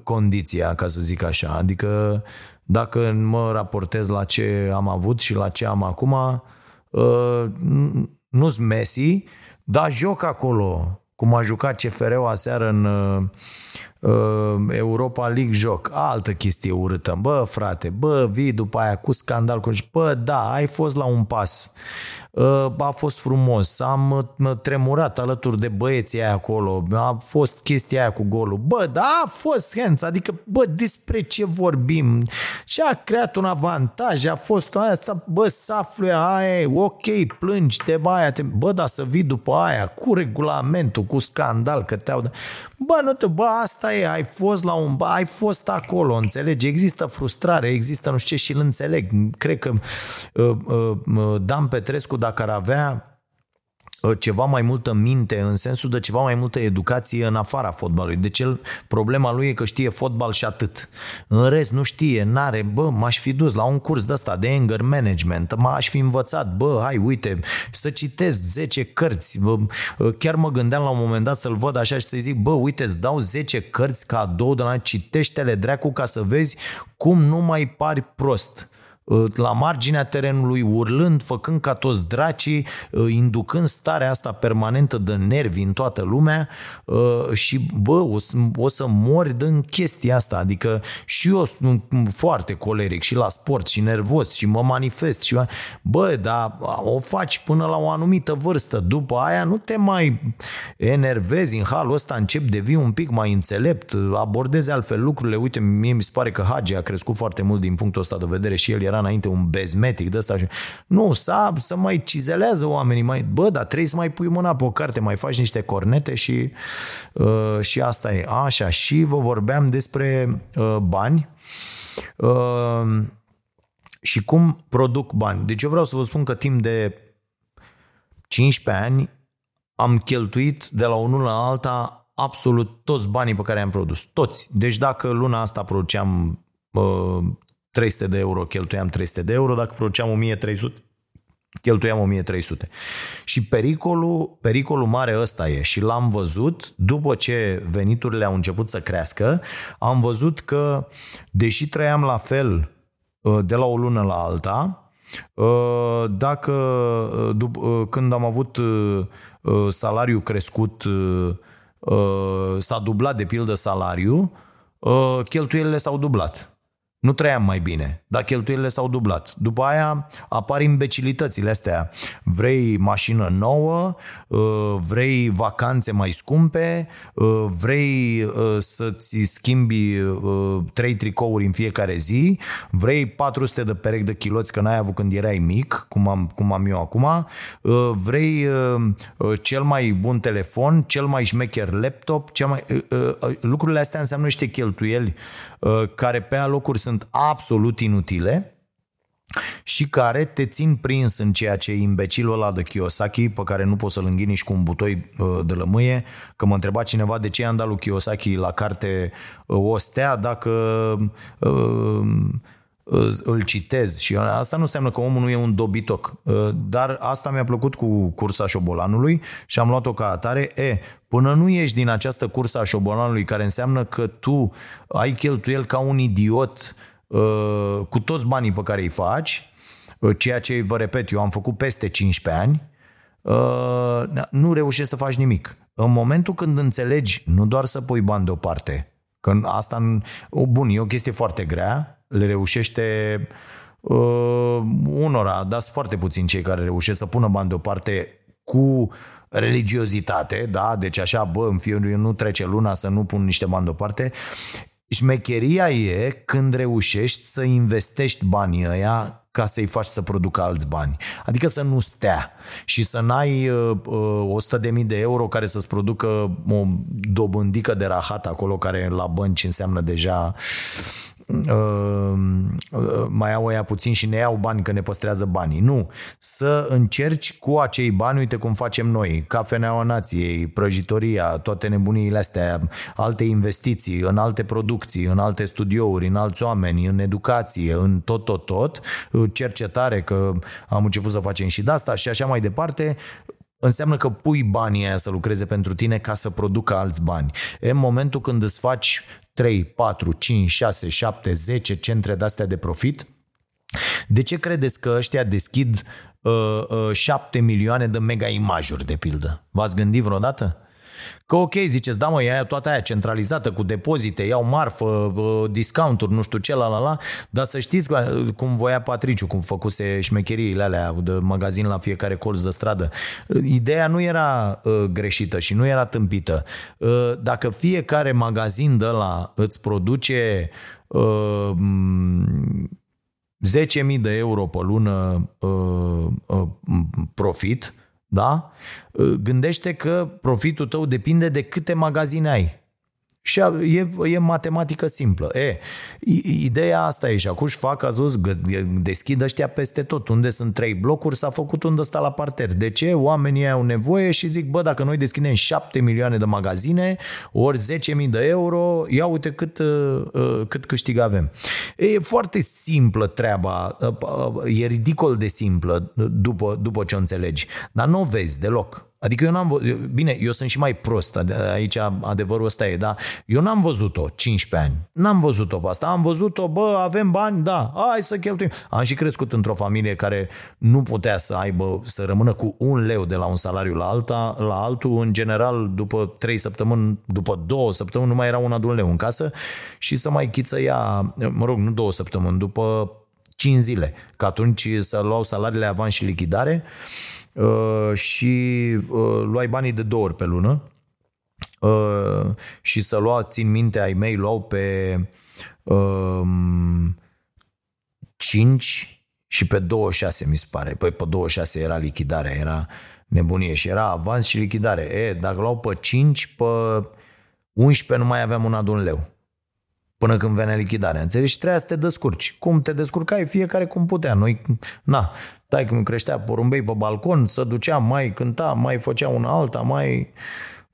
condiția, ca să zic așa. Adică dacă mă raportez la ce am avut și la ce am acum, uh, nu-s Messi, dar joc acolo. Cum a jucat C F R-ul aseară în uh, Europa League, joc. Altă chestie urâtă. Bă, frate, bă, vii după aia cu scandal. Cu... Bă, da, ai fost la un pas. Uh, a fost frumos. Am tremurat alături de băieții aia acolo. A fost chestia aia cu golul. Bă, da, a fost Hands. Adică, bă, despre ce vorbim? Și a creat un avantaj. A fost aia. Bă, safluia aia. Ok, plângi de aia. Te... Bă, da, să vii după aia cu regulamentul, cu scandal, că te-au... Bă, nu te... Bă, asta e, ai fost la un... Ai fost acolo, înțelegi? Există frustrare, există nu știu ce și îl înțeleg. Cred că uh, uh, Dan Petrescu, dacă ar avea ceva mai multă minte, în sensul de ceva mai multă educație în afara fotbalului. Deci el, problema lui e că știe fotbal și atât. În rest nu știe, n-are, bă, m-aș fi dus la un curs de ăsta de anger management, m-aș fi învățat, bă, hai, uite, să citesc zece cărți. Bă, chiar mă gândeam la un moment dat să-l văd așa și să-i zic, bă, uite, îți dau zece cărți cadou de la citește-le, dracu, ca să vezi cum nu mai pari prost. la marginea terenului, urlând, făcând ca toți dracii, inducând starea asta permanentă de nervi în toată lumea și, bă, o să, o să mori din chestia asta. Adică și eu sunt foarte coleric și la sport și nervos și mă manifest și bă, dar o faci până la o anumită vârstă. După aia nu te mai enervezi în halul ăsta, începi devii un pic mai înțelept, abordezi altfel lucrurile. Uite, mie mi se pare că Haji a crescut foarte mult din punctul ăsta de vedere și el era înainte un bezmetic de ăsta. Nu, să, să mai cizelează oamenii, mai, bă, dar trebuie să mai pui mâna pe o carte, mai faci niște cornete și, uh, și asta e. Așa, și vă vorbeam despre uh, bani uh, și cum produc bani. Deci eu vreau să vă spun că timp de cincisprezece ani am cheltuit de la unul la alta absolut toți banii pe care am produs. Toți. Deci dacă luna asta produceam uh, trei sute de euro, cheltuiam trei sute de euro, dacă produceam o mie trei sute, cheltuiam o mie trei sute. Și pericolul, pericolul mare ăsta e și l-am văzut după ce veniturile au început să crească, am văzut că deși trăiam la fel de la o lună la alta, dacă dup- când am avut salariul crescut, s-a dublat de pildă salariul, cheltuielile s-au dublat. Nu trăiam mai bine, dar cheltuielile s-au dublat. După aia apar imbecilitățile astea. Vrei mașină nouă, vrei vacanțe mai scumpe, vrei să-ți schimbi trei tricouri în fiecare zi, vrei patru sute de perechi de chiloți că n-ai avut când erai mic, cum am, cum am eu acum, vrei cel mai bun telefon, cel mai șmecher laptop, cel mai... lucrurile astea înseamnă niște cheltuieli care pe alocuri sunt sunt absolut inutile și care te țin prins în ceea ce imbecilul ăla de Kiyosaki, pe care nu poți să-l înghini nici cu un butoi de lămâie, că m-a întrebat cineva de ce i-am dat lui Kiyosaki la carte o stea dacă îl citez. Și asta nu înseamnă că omul nu e un dobitoc, dar asta mi-a plăcut cu Cursa șobolanului și am luat-o ca atare. E, până nu ieși din această Cursă a șobolanului, care înseamnă că tu ai cheltuieli ca un idiot cu toți banii pe care îi faci, ceea ce, vă repet, eu am făcut peste cincisprezece ani, nu reușești să faci nimic. În momentul când înțelegi nu doar să pui bani deoparte, că asta, bun, e o chestie foarte grea, le reușește uh, unora, dar sunt foarte puțini cei care reușesc să pună bani deoparte cu religiozitate, da? Deci așa, bă, în fiu, nu trece luna să nu pun niște bani deoparte. Șmecheria e când reușești să investești banii ăia ca să-i faci să producă alți bani. Adică să nu stea și să n-ai o sută de mii de euro care să-ți producă o dobândică de rahat acolo, care la bănci înseamnă deja... Uh, uh, mai au ea puțin și ne iau bani că ne păstrează banii. Nu, să încerci cu acei bani, uite cum facem noi, Cafeneaua Nației, prăjitoria, toate nebuniile astea, alte investiții în alte producții, în alte studiouri, în alți oameni, în educație, în tot, tot, tot, cercetare, că am început să facem și de asta și așa mai departe. Înseamnă că pui banii aia să lucreze pentru tine ca să producă alți bani. În momentul când îți faci trei, patru, cinci, șase, șapte, zece centre de-astea de profit, de ce credeți că ăștia deschid șapte milioane de mega-imajuri, de pildă? V-ați gândit vreodată? Că ok, ziceți, da mă, e toată aia centralizată cu depozite, iau marfă, discounturi, nu știu ce, la la la, dar să știți cum voia Patriciu, cum făcuse șmecheriile alea de magazin la fiecare colț de stradă. Ideea nu era uh, greșită și nu era tâmpită. Uh, dacă fiecare magazin de ăla îți produce uh, zece mii de euro pe lună uh, uh, profit, da? Gândește că profitul tău depinde de câte magazine ai. Și e, e matematică simplă. E, ideea asta e și acum își fac, a zis, deschid ăștia peste tot. Unde sunt trei blocuri s-a făcut unde sta la parter. De ce? Oamenii au nevoie și zic, bă, dacă noi deschidem șapte milioane de magazine ori zece mii de euro, ia uite cât, cât câștig avem. E foarte simplă treaba, e ridicol de simplă după, după ce o înțelegi, dar nu o vezi deloc. Adică eu n-am văzut, bine, eu sunt și mai prost, aici adevărul ăsta e, da? Eu n-am văzut-o cincisprezece ani, n-am văzut-o pe asta, am văzut-o, bă, avem bani, da, hai să cheltuim. Am și crescut într-o familie care nu putea să aibă, să rămână cu un leu de la un salariu la, alta, la altul, în general, după trei săptămâni, după două săptămâni, nu mai era una de un leu în casă și să mai chiță ea, mă rog, nu două săptămâni, după cinci zile, că atunci să luau salariile avans și lichidare, și uh, luai banii de două ori pe lună uh, și să lua, țin minte, ai mei luau pe uh, cinci și pe douăzeci și șase, mi se pare. Păi pe douăzeci și șase era lichidarea, era nebunie și era avans și lichidare. E, dacă luau pe cinci, pe unsprezece nu mai aveam una de un leu până când venea lichidarea, înțelegi? Și trebuia să te descurci. Cum te descurcai? Fiecare cum putea. Noi, na, tai când creștea porumbei pe balcon, să ducea, mai cânta, mai făcea una alta, mai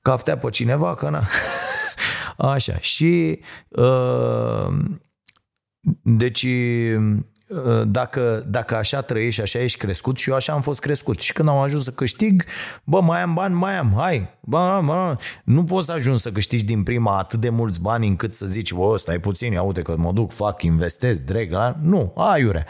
caftea pe cineva, că na. Așa. Și uh, deci uh, dacă, dacă așa trăiești, așa ești crescut și eu așa am fost crescut. Și când am ajuns să câștig, bă, mai am bani, mai am, hai, bă, bă, nu poți să ajungi să câștigi din prima atât de mulți bani încât să zici, bă, stai puțin, ia uite că mă duc, fac, investez, dreg, la... nu, aiurea.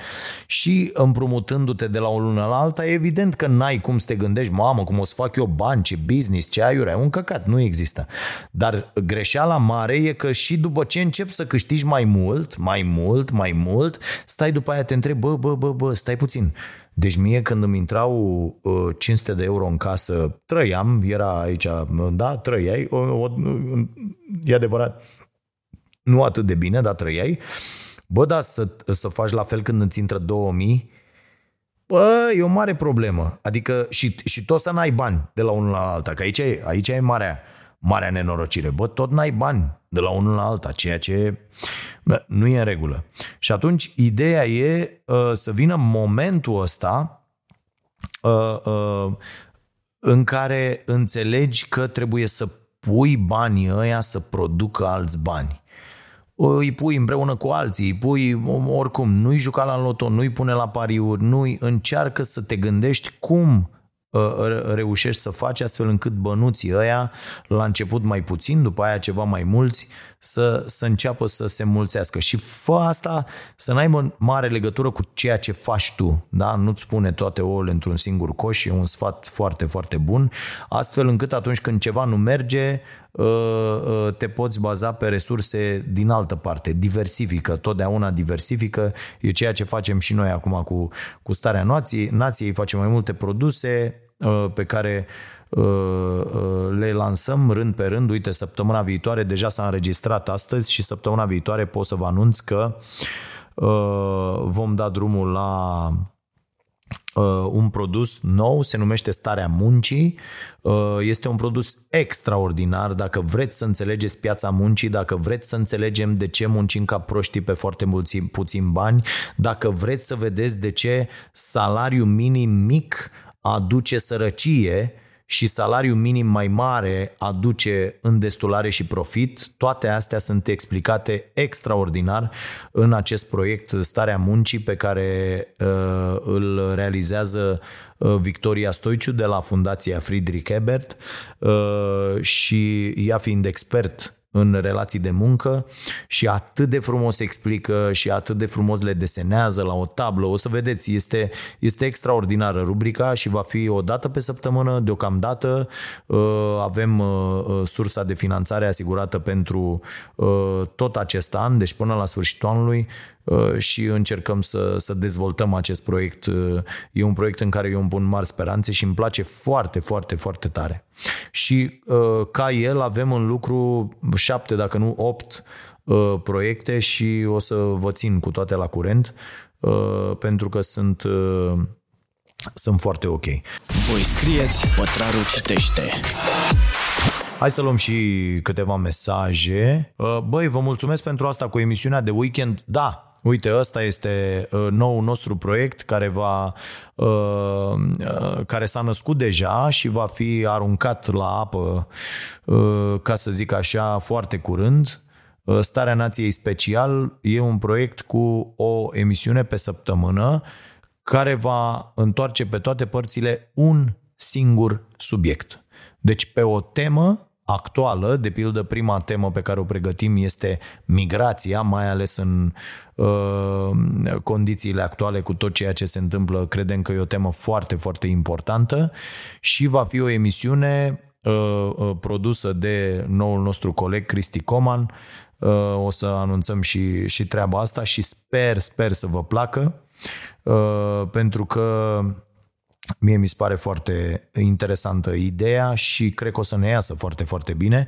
Și împrumutându-te de la o lună la alta, evident că n-ai cum să te gândești, mamă, cum o să fac eu bani, ce business, ce aiurea, un căcat, nu există. Dar greșeala mare e că și după ce începi să câștigi mai mult, mai mult, mai mult, stai după aia, te întrebi, bă, bă, bă, bă, stai puțin. Deci mie când îmi intrau cinci sute de euro în casă, trăiam, era aici, da, trăiai, o, o, e adevărat, nu atât de bine, dar trăiai. Bă, da, să, să faci la fel când îți intră două mii, bă, e o mare problemă. Adică și, și tot să n-ai bani de la unul la alta, că aici, aici e marea, marea nenorocire. Bă, tot n-ai bani de la unul la alta, ceea ce bă, nu e în regulă. Și atunci ideea e uh, să vină momentul ăsta uh, uh, în care înțelegi că trebuie să pui banii ăia să producă alți bani. Îi pui împreună cu alții, îi pui oricum, nu-i juca la loto, nu-i pune la pariuri, nu-i încearcă să te gândești cum reușești să faci astfel încât bănuții ăia, la început mai puțin, după aia ceva mai mulți, să, să înceapă să se mulțească. Și fă asta să n-aibă mare legătură cu ceea ce faci tu, da? Nu-ți pune toate ouăle într-un singur coș, e un sfat foarte, foarte bun, astfel încât atunci când ceva nu merge, te poți baza pe resurse din altă parte, diversifică, totdeauna diversifică, e ceea ce facem și noi acum cu, cu Starea Nației, Nației facem mai multe produse pe care le lansăm rând pe rând. Uite, săptămâna viitoare, deja s-a înregistrat astăzi și săptămâna viitoare pot să vă anunț că vom da drumul la un produs nou, se numește Starea Muncii. Este un produs extraordinar. Dacă vreți să înțelegeți piața muncii, dacă vreți să înțelegem de ce muncim ca proștii pe foarte mulți, puțin bani, dacă vreți să vedeți de ce salariul minim mic aduce sărăcie și salariul minim mai mare aduce îndestulare și profit, toate astea sunt explicate extraordinar în acest proiect Starea Muncii pe care uh, îl realizează uh, Victoria Stoiciu de la Fundația Friedrich Ebert uh, și ea fiind expert în relații de muncă și atât de frumos explică și atât de frumos le desenează la o tablă. O să vedeți, este, este extraordinară rubrica și va fi o dată pe săptămână, deocamdată. Avem sursa de finanțare asigurată pentru tot acest an, deci până la sfârșitul anului, și încercăm să, să dezvoltăm acest proiect. E un proiect în care eu îmi pun mari speranțe și îmi place foarte, foarte, foarte tare. Și ca el avem în lucru șapte, dacă nu opt proiecte și o să vă țin cu toate la curent pentru că sunt, sunt foarte ok. Voi scrieți, Pătrarul citește. Hai să luăm și câteva mesaje. Băi, vă mulțumesc pentru asta cu emisiunea de weekend. Da! Uite, ăsta este noul nostru proiect care, va, care s-a născut deja și va fi aruncat la apă, ca să zic așa, foarte curând. Starea Nației Special e un proiect cu o emisiune pe săptămână care va întoarce pe toate părțile un singur subiect. Deci pe o temă actuală, de pildă prima temă pe care o pregătim este migrația, mai ales în uh, condițiile actuale cu tot ceea ce se întâmplă, credem că e o temă foarte, foarte importantă și va fi o emisiune uh, produsă de noul nostru coleg Cristi Coman. Uh, o să anunțăm și, și treaba asta și sper, sper să vă placă uh, pentru că mie mi se pare foarte interesantă ideea și cred că o să ne iasă foarte, foarte bine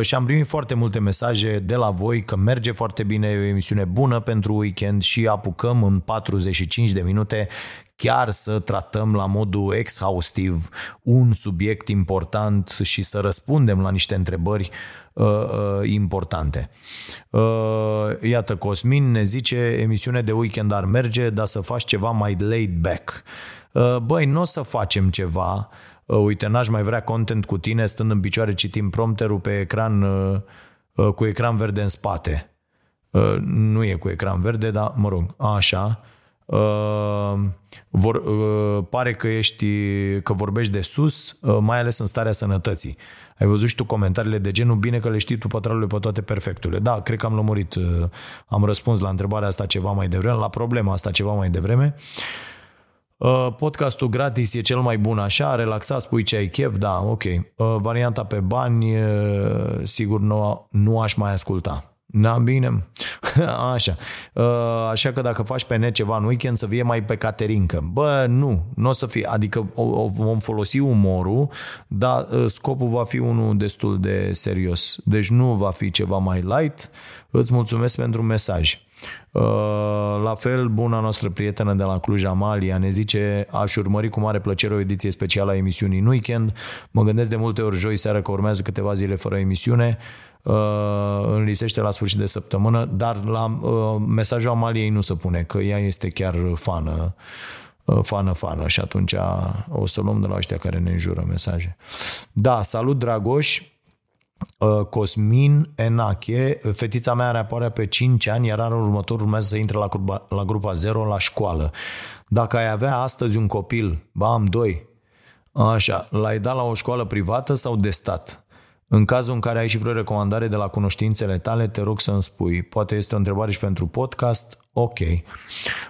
și am primit foarte multe mesaje de la voi că merge foarte bine, e o emisiune bună pentru weekend și apucăm în patruzeci și cinci de minute chiar să tratăm la modul exhaustiv un subiect important și să răspundem la niște întrebări uh, uh, importante. Uh, iată, Cosmin ne zice, emisiune de weekend ar merge, dar să faci ceva mai laid back. Băi, nu o să facem ceva, uite, n-aș mai vrea content cu tine, stând în picioare, citim prompterul pe ecran, cu ecran verde în spate. Nu e cu ecran verde, dar mă rog, așa. Vor, pare că ești, că vorbești de sus, mai ales în starea sănătății. Ai văzut și tu comentariile de genul, bine că le știi tu, Pătrălule, pe toate perfectule. Da, cred că am lămurit, am răspuns la întrebarea asta ceva mai devreme, la problema asta ceva mai devreme. Podcastul gratis e cel mai bun așa, relaxat, spui ce ai chef, da, ok. Varianta pe bani, sigur nu, nu aș mai asculta. Da, bine. Așa. Așa că dacă faci pe net ceva în weekend, să fie mai pe caterincă. Bă, nu, nu o să fie. Adică vom folosi umorul, dar scopul va fi unul destul de serios. Deci nu va fi ceva mai light. Îți mulțumesc pentru mesaj. La fel, buna noastră prietenă de la Cluj, Amalia, ne zice: aș urmări cu mare plăcere o ediție specială a emisiunii în weekend. Mă gândesc de multe ori joi seara că urmează câteva zile fără emisiune, îmi lisește la sfârșit de săptămână, dar la mesajul Amaliei nu se pune, că ea este chiar fană fană, fană și atunci o să luăm de la ăștia care ne înjură mesaje. Da, salut Dragoș Cosmin Enache, fetița mea are apare pe cinci ani, iar anul următor urmează să intre la grupa, la grupa zero la școală. Dacă ai avea astăzi un copil, ba am doi, așa, l-ai dat la o școală privată sau de stat? În cazul în care ai și vreo recomandare de la cunoștințele tale, te rog să îmi spui. Poate este o întrebare și pentru podcast. Ok.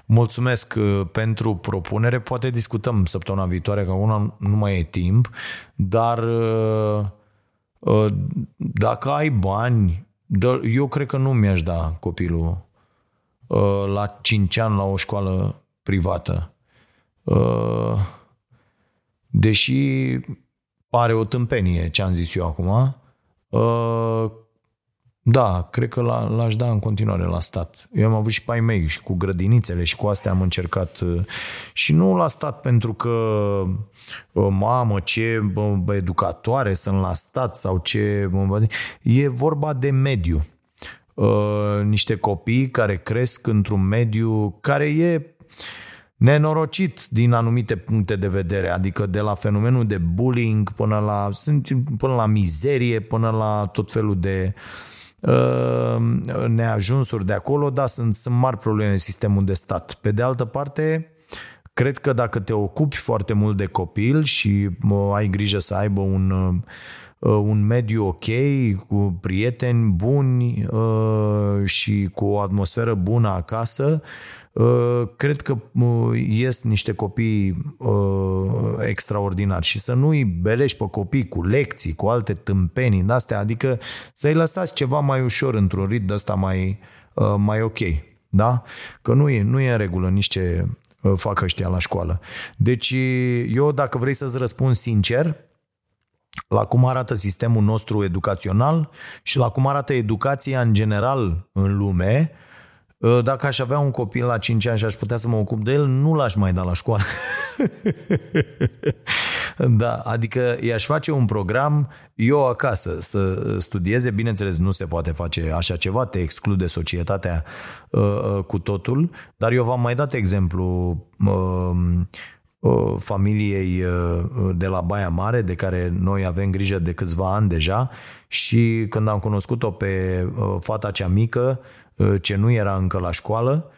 Mulțumesc pentru propunere. Poate discutăm săptămâna viitoare, că acum nu mai e timp, dar... dacă ai bani, eu cred că nu mi-aș da copilul la cinci ani la o școală privată, deși pare o tâmpenie ce am zis eu acum. Da, cred că l-aș da în continuare la stat. Eu am avut și pe ai mei și cu grădinițele și cu astea am încercat și nu la stat pentru că mamă, ce educatoare sunt la stat sau ce... E vorba de mediu. Niște copii care cresc într-un mediu care e nenorocit din anumite puncte de vedere, adică de la fenomenul de bullying până la, până la mizerie, până la tot felul de neajunsuri de acolo, dar sunt, sunt mari probleme în sistemul de stat. Pe de altă parte, cred că dacă te ocupi foarte mult de copil și ai grijă să aibă un, un mediu ok, cu prieteni buni și cu o atmosferă bună acasă, cred că ies niște copii extraordinari și să nu-i belești pe copii cu lecții, cu alte tâmpenii de-astea, adică să-i lăsați ceva mai ușor într-un rit de-asta mai, mai ok, da? Că nu e, nu e în regulă nici ce fac ăștia la școală. Deci eu, dacă vrei să-ți răspund sincer la cum arată sistemul nostru educațional și la cum arată educația în general în lume, dacă aș avea un copil la cinci ani și aș putea să mă ocup de el, nu l-aș mai da la școală. Da, adică i-aș face un program eu acasă să studieze. Bineînțeles, nu se poate face așa ceva, te exclude societatea uh, cu totul, dar eu v-am mai dat exemplu uh, uh, familiei uh, de la Baia Mare, de care noi avem grijă de câțiva ani deja și când am cunoscut-o pe uh, fata cea mică, ce nu era încă la școală,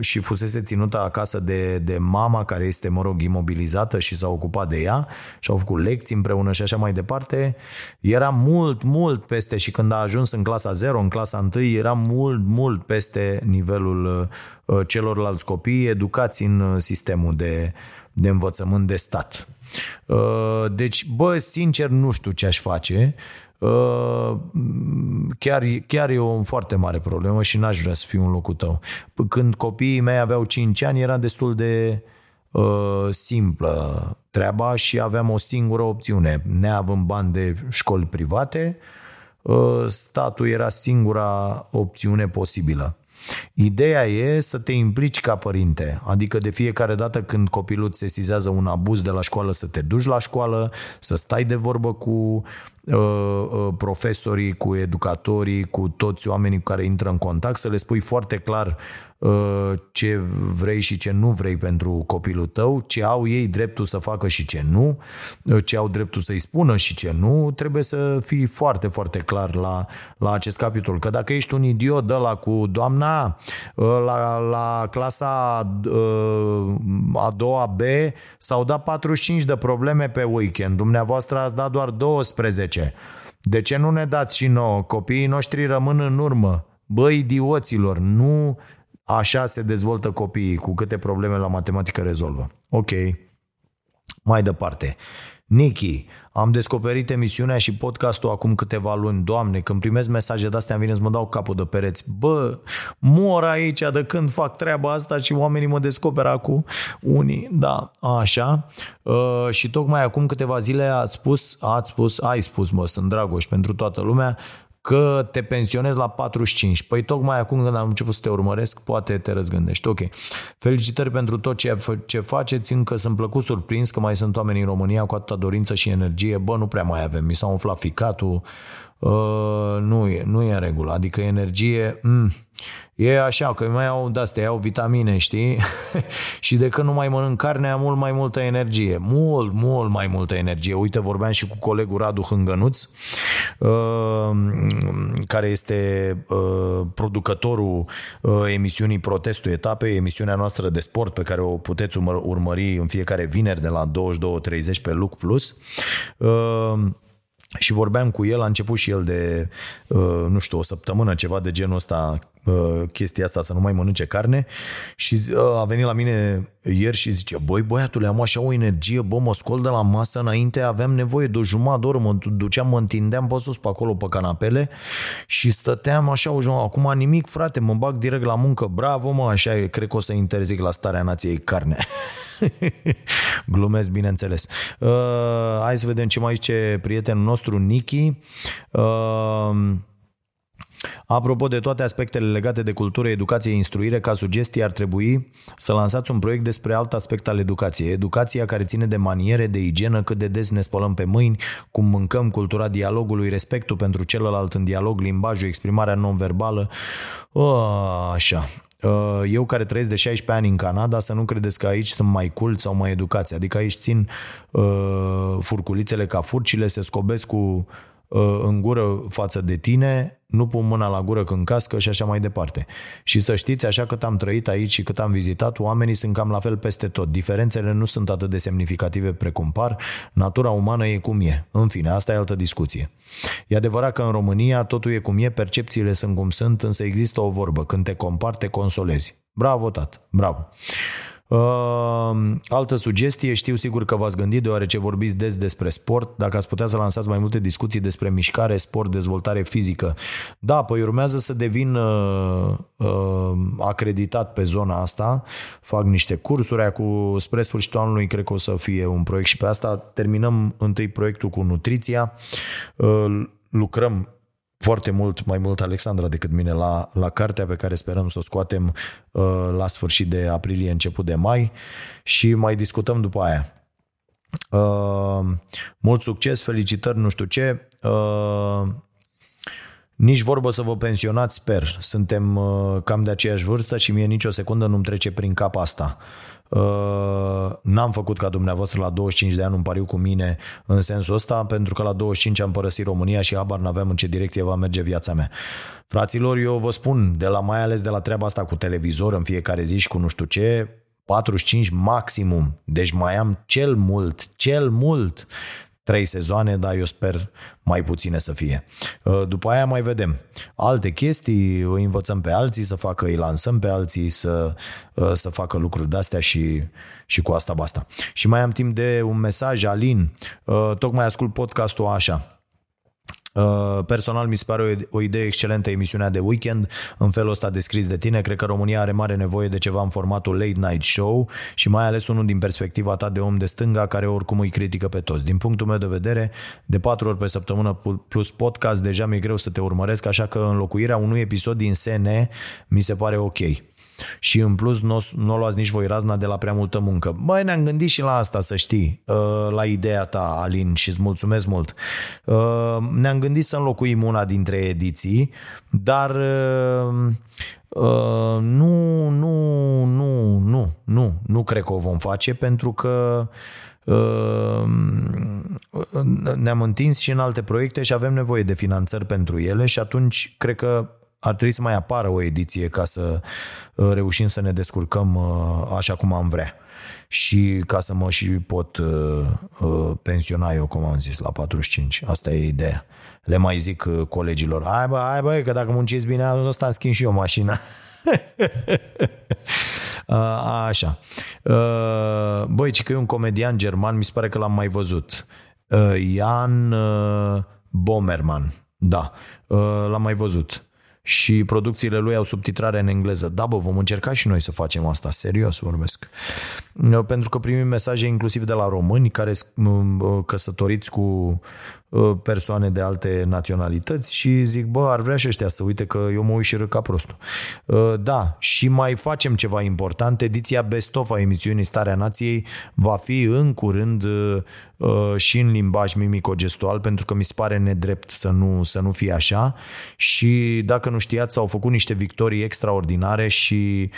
și fusese ținută acasă de, de mama, care este, mă rog, imobilizată, și s-a ocupat de ea și au făcut lecții împreună și așa mai departe. Era mult, mult peste, și când a ajuns în clasa zero, în clasa unu, era mult, mult peste nivelul celorlalți copii educați în sistemul de, de învățământ de stat. Deci, bă, sincer, nu știu ce aș face. Chiar, chiar e o foarte mare problemă și n-aș vrea să fiu în locul tău. Când copiii mei aveau cinci ani, era destul de uh, simplă treaba și aveam o singură opțiune. Neavând bani de școli private, uh, statul era singura opțiune posibilă. Ideea e să te implici ca părinte, adică de fiecare dată când copilul ți sesizează un abuz de la școală, să te duci la școală, să stai de vorbă cu uh, profesorii, cu educatorii, cu toți oamenii cu care intră în contact, să le spui foarte clar uh, ce vrei și ce nu vrei pentru copilul tău, ce au ei dreptul să facă și ce nu, ce au dreptul să-i spună și ce nu. Trebuie să fii foarte, foarte clar la, la acest capitol, că dacă ești un idiot de ăla cu doamna La, la clasa a doua B s-au dat patruzeci și cinci de probleme pe weekend, dumneavoastră ați dat doar douăsprezece, de ce nu ne dați și nouă? Copiii noștri rămân în urmă. Bă, idioților, nu așa se dezvoltă copiii. Cu câte probleme la matematică rezolvă. Ok, mai departe. Nichi, am descoperit emisiunea și podcastul acum câteva luni. Doamne, când primesc mesaje de-astea îmi vine să mă dau capul de pereți. Bă, mor aici de când fac treaba asta și oamenii mă descoperă acum. Unii, da, așa. Uh, și tocmai acum câteva zile ați spus, ați spus, ai spus, mă, sunt Dragoș pentru toată lumea, că te pensionezi la patruzeci și cinci. Păi tocmai acum când am început să te urmăresc, poate te răzgândești. Ok. Felicitări pentru tot ce faceți, încă sunt plăcut surprins că mai sunt oameni în România cu atâta dorință și energie. Bă, nu prea mai avem. Mi s-a umflat ficatul. Uh, nu, e, nu e în regulă. Adică energie... Mm. E așa, că mai au de-astea, iau vitamine, știi? Și de când nu mai mănânc carne, am mult mai multă energie. Mult, mult mai multă energie. Uite, vorbeam și cu colegul Radu Hângănuț, uh, care este uh, producătorul uh, emisiunii Protestul Etapei, emisiunea noastră de sport pe care o puteți urmări în fiecare vineri de la douăzeci și două treizeci pe Luc Plus. Uh, Și vorbeam cu el, a început și el de, nu știu, o săptămână, ceva de genul ăsta, chestia asta, să nu mai mănânce carne, și a venit la mine ieri și zice: băi, băiatule, am așa o energie, bă, mă scol de la masă, înainte aveam nevoie de o jumătate de oră, mă duceam, mă întindeam pe sus, pe acolo, pe canapele, și stăteam așa o jumătate, acum nimic, frate, mă bag direct la muncă, bravo, mă, așa e, cred că o să interzic la Starea Nației carne. Glumesc, bineînțeles. Uh, hai să vedem ce mai zice prietenul nostru, Nichi. Uh, Apropo de toate aspectele legate de cultură, educație, instruire, ca sugestie ar trebui să lansați un proiect despre alt aspect al educației. Educația care ține de maniere, de igienă, cât de des ne spălăm pe mâini, cum mâncăm, cultura dialogului, respectul pentru celălalt în dialog, limbajul, exprimarea non-verbală. O, așa... Eu care trăiesc de șaisprezece ani în Canada, să nu credeți că aici sunt mai cult sau mai educați. Adică aici țin uh, furculițele ca furcile, se scobesc cu uh, în gură față de tine, nu pun mâna la gură când cască și așa mai departe. Și să știți, așa cât am trăit aici și cât am vizitat, oamenii sunt cam la fel peste tot. Diferențele nu sunt atât de semnificative precum par, natura umană e cum e. În fine, asta e altă discuție. E adevărat că în România totul e cum e, percepțiile sunt cum sunt, însă există o vorbă: când te compari, te consolezi. Bravo, tat, bravo! Altă sugestie, știu sigur că v-ați gândit, deoarece vorbiți des despre sport, dacă ați putea să lansați mai multe discuții despre mișcare, sport, dezvoltare fizică. Da, păi urmează să devin uh, uh, acreditat pe zona asta, fac niște cursuri, aia cu, spre sfârșitul anului cred că o să fie un proiect și pe asta. Terminăm întâi proiectul cu nutriția, uh, lucrăm foarte mult, mai mult Alexandra decât mine, la, la cartea pe care sperăm să o scoatem uh, la sfârșit de aprilie, început de mai, și mai discutăm după aia. Uh, mult succes, felicitări, nu știu ce... Uh, Nici vorbă să vă pensionați, sper. Suntem cam de aceeași vârstă și mie nici o secundă nu-mi trece prin cap asta. N-am făcut ca dumneavoastră la douăzeci și cinci de ani un pariu cu mine în sensul ăsta, pentru că la douăzeci și cinci am părăsit România și habar n-aveam în ce direcție va merge viața mea. Fraților, eu vă spun, de la, mai ales de la treaba asta cu televizor în fiecare zi și cu nu știu ce, patruzeci și cinci maximum, deci mai am cel mult, cel mult trei sezoane, dar eu sper mai puține să fie. După aia mai vedem. Alte chestii, îi învățăm pe alții să facă, îi lansăm pe alții să, să facă lucruri de-astea și, și cu asta basta. Și mai am timp de un mesaj, Alin, tocmai ascult podcastul așa. Personal mi se pare o idee excelentă emisiunea de weekend, în felul ăsta descris de tine. Cred că România are mare nevoie de ceva în formatul late night show și mai ales unul din perspectiva ta de om de stânga, care oricum îi critică pe toți. Din punctul meu de vedere, de patru ori pe săptămână plus podcast deja mi-e greu să te urmăresc, așa că înlocuirea unui episod din S N mi se pare ok. Și în plus nu n-o luați nici voi razna de la prea multă muncă. Băi, ne-am gândit și la asta, să știi, la ideea ta, Alin, și îți mulțumesc mult. Ne-am gândit să înlocuim una dintre ediții, dar nu, nu, nu, nu, nu, nu cred că o vom face, pentru că ne-am întins și în alte proiecte și avem nevoie de finanțări pentru ele și atunci cred că ar trebui să mai apară o ediție ca să reușim să ne descurcăm așa cum am vrea și ca să mă și pot pensiona eu, cum am zis, la patruzeci și cinci. Asta e ideea. Le mai zic colegilor, hai bă, hai bă, că dacă munciți bine, ăsta îmi schimb și eu mașina. Așa. Băi, ci că e un comedian german, mi se pare că l-am mai văzut. Jan Bommerman. Da, l-am mai văzut. Și producțiile lui au subtitrare în engleză. Da, bă, vom încerca și noi să facem asta. Serios vorbesc. Pentru că primim mesaje inclusiv de la români care sunt căsătoriți cu persoane de alte naționalități și zic, bă, ar vrea și ăștia să uite că eu mă uit și râd ca prostul. Da, și mai facem ceva important. Ediția Best of a emisiunii Starea Nației va fi în curând și în limbaj mimico-gestual, pentru că mi se pare nedrept să nu, să nu fie așa. Și dacă nu știați, s-au făcut niște victorii extraordinare și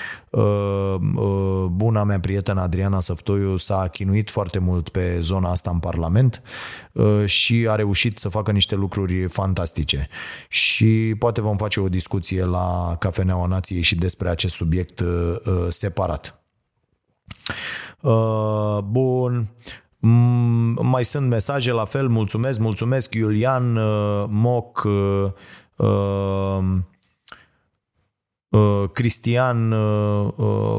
buna mea prietenă Adriana Săftoiu s-a chinuit foarte mult pe zona asta în Parlament și a reușit să facă niște lucruri fantastice. Și poate vom face o discuție la Cafeneaua Nației și despre acest subiect separat. Bun. Mai sunt mesaje la fel. Mulțumesc, mulțumesc. Iulian Moc, Cristian,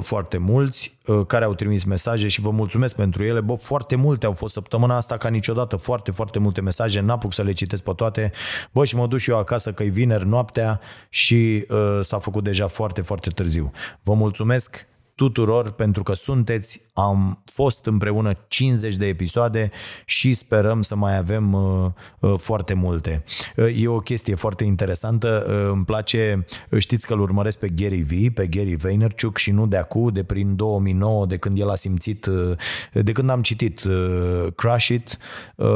foarte mulți care au trimis mesaje și vă mulțumesc pentru ele. Bă, foarte multe au fost săptămâna asta ca niciodată, foarte, foarte multe mesaje, n-apuc să le citesc pe toate. Bă, și mă duc și eu acasă că e vineri noaptea și uh, s-a făcut deja foarte, foarte târziu. Vă mulțumesc tuturor pentru că sunteți, am fost împreună cincizeci de episoade și sperăm să mai avem uh, uh, foarte multe. Uh, e o chestie foarte interesantă, uh, îmi place, știți că îl urmăresc pe Gary V, pe Gary Vaynerchuk și nu de acum, de prin două mii nouă, de când el a simțit, uh, de când am citit uh, Crush It, uh,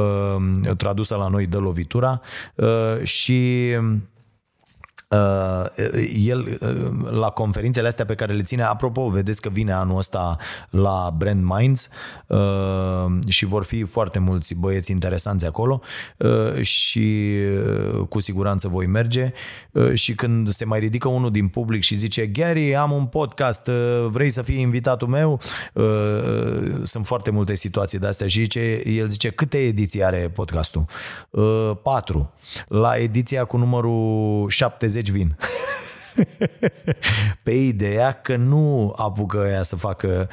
tradusă la noi de lovitura uh, și... el la conferințele astea pe care le ține, apropo, vedeți că vine anul ăsta la Brand Minds și vor fi foarte mulți băieți interesanți acolo și cu siguranță voi merge. Și când se mai ridică unul din public și zice, Gary, am un podcast, vrei să fii invitatul meu? Sunt foarte multe situații de astea și zice, el zice, câte ediții are podcastul? Patru. La ediția cu numărul șaptezeci vin. Pe ideea că nu apucă ea să facă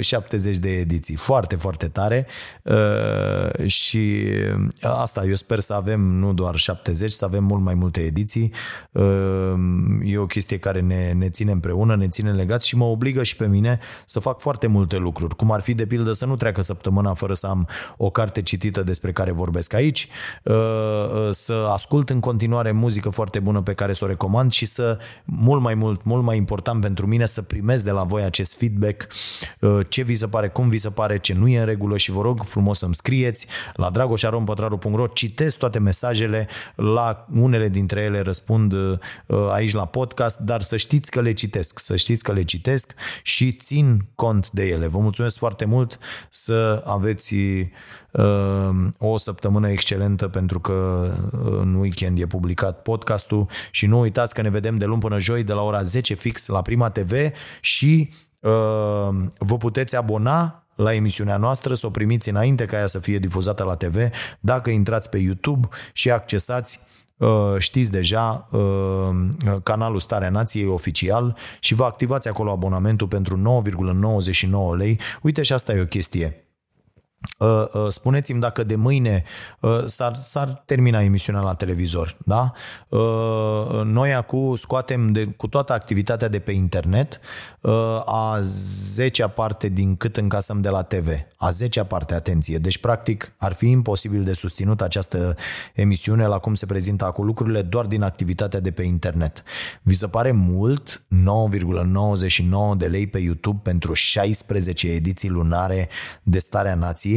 șaptezeci de ediții. Foarte, foarte tare. Și asta, eu sper să avem nu doar șaptezeci, să avem mult mai multe ediții. E o chestie care ne, ne ține împreună, ne ține legați și mă obligă și pe mine să fac foarte multe lucruri. Cum ar fi, de pildă, să nu treacă săptămâna fără să am o carte citită despre care vorbesc aici, să ascult în continuare muzică foarte bună pe care să o recomand și să mult mai mult, mult mai important pentru mine să primesc de la voi acest feedback, ce vi se pare, cum vi se pare, ce nu e în regulă și vă rog frumos să-mi scrieți la dragoș arond pătraru punct ro, citesc toate mesajele, la unele dintre ele răspund aici la podcast, dar să știți că le citesc, să știți că le citesc și țin cont de ele. Vă mulțumesc foarte mult, să aveți o săptămână excelentă, pentru că în weekend e publicat podcastul și nu uitați că ne vedem de luni până joi de la ora zece fix la Prima T V și uh, vă puteți abona la emisiunea noastră, să o primiți înainte ca ea să fie difuzată la T V. Dacă intrați pe YouTube și accesați, uh, știți deja, uh, canalul Starea Nației oficial și vă activați acolo abonamentul pentru nouă virgulă nouăzeci și nouă lei. Uite, și asta e o chestie. Spuneți-mi dacă de mâine s-ar, s-ar termina emisiunea la televizor, da? Noi acum scoatem de, cu toată activitatea de pe internet a zecea parte din cât încasăm de la T V, a zecea parte, atenție, deci practic ar fi imposibil de susținut această emisiune la cum se prezintă acum lucrurile doar din activitatea de pe internet. Vi se pare mult nouă virgulă nouăzeci și nouă de lei pe YouTube pentru șaisprezece ediții lunare de Starea Nației?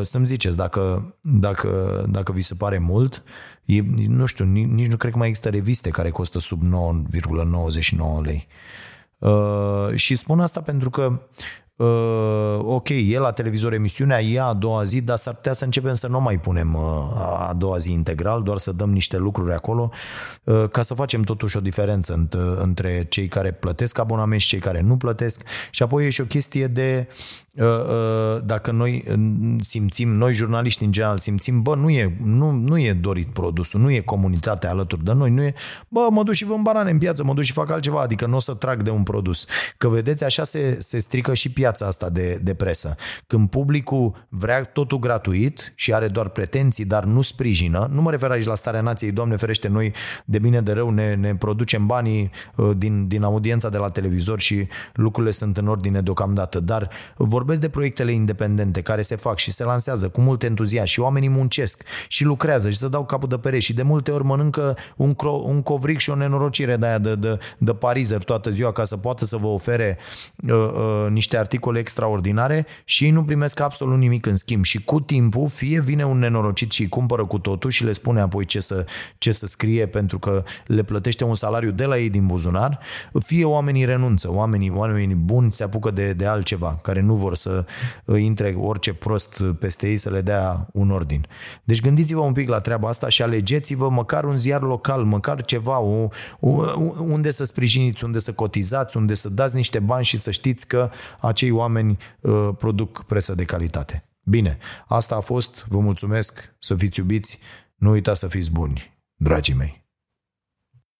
Să-mi ziceți dacă, dacă, dacă vi se pare mult. E, nu știu, nici nu cred că mai există reviste care costă sub nouă virgulă nouăzeci și nouă lei. Și spun asta pentru că ok, e la televizor emisiunea, e a doua zi, dar s-ar putea să începem să nu mai punem a doua zi integral, doar să dăm niște lucruri acolo ca să facem totuși o diferență între cei care plătesc abonament și cei care nu plătesc. Și apoi e și o chestie de, dacă noi simțim, noi jurnaliști în general simțim, bă, nu e, nu, nu e dorit produsul, nu e comunitatea alături de noi, nu e, bă, mă duc și vând banane în piață, mă duc și fac altceva, adică nu o să trag de un produs. Că vedeți, așa se, se strică și piața asta de, de presă. Când publicul vrea totul gratuit și are doar pretenții, dar nu sprijină, nu mă refer aici la Starea Nației, Doamne ferește, noi de bine de rău ne, ne producem banii din, din audiența de la televizor și lucrurile sunt în ordine deocamdată, dar vor vorbesc de proiectele independente care se fac și se lansează cu mult entuziasm și oamenii muncesc și lucrează și se dau capul de pereți și de multe ori mănâncă un, cro- un covric și o nenorocire de aia de, de, de parizări toată ziua ca să poată să vă ofere uh, uh, niște articole extraordinare și ei nu primesc absolut nimic în schimb și cu timpul fie vine un nenorocit și îi cumpără cu totul și le spune apoi ce să, ce să scrie pentru că le plătește un salariu de la ei din buzunar, fie oamenii renunță, oamenii, oamenii buni se apucă de, de altceva, care nu vor să intre orice prost peste ei să le dea un ordin. Deci gândiți-vă un pic la treaba asta și alegeți-vă măcar un ziar local, măcar ceva, o, o, unde să sprijiniți, unde să cotizați, unde să dați niște bani și să știți că acei oameni uh, produc presă de calitate. Bine, asta a fost, vă mulțumesc, să fiți iubiți, nu uitați să fiți buni, dragii mei.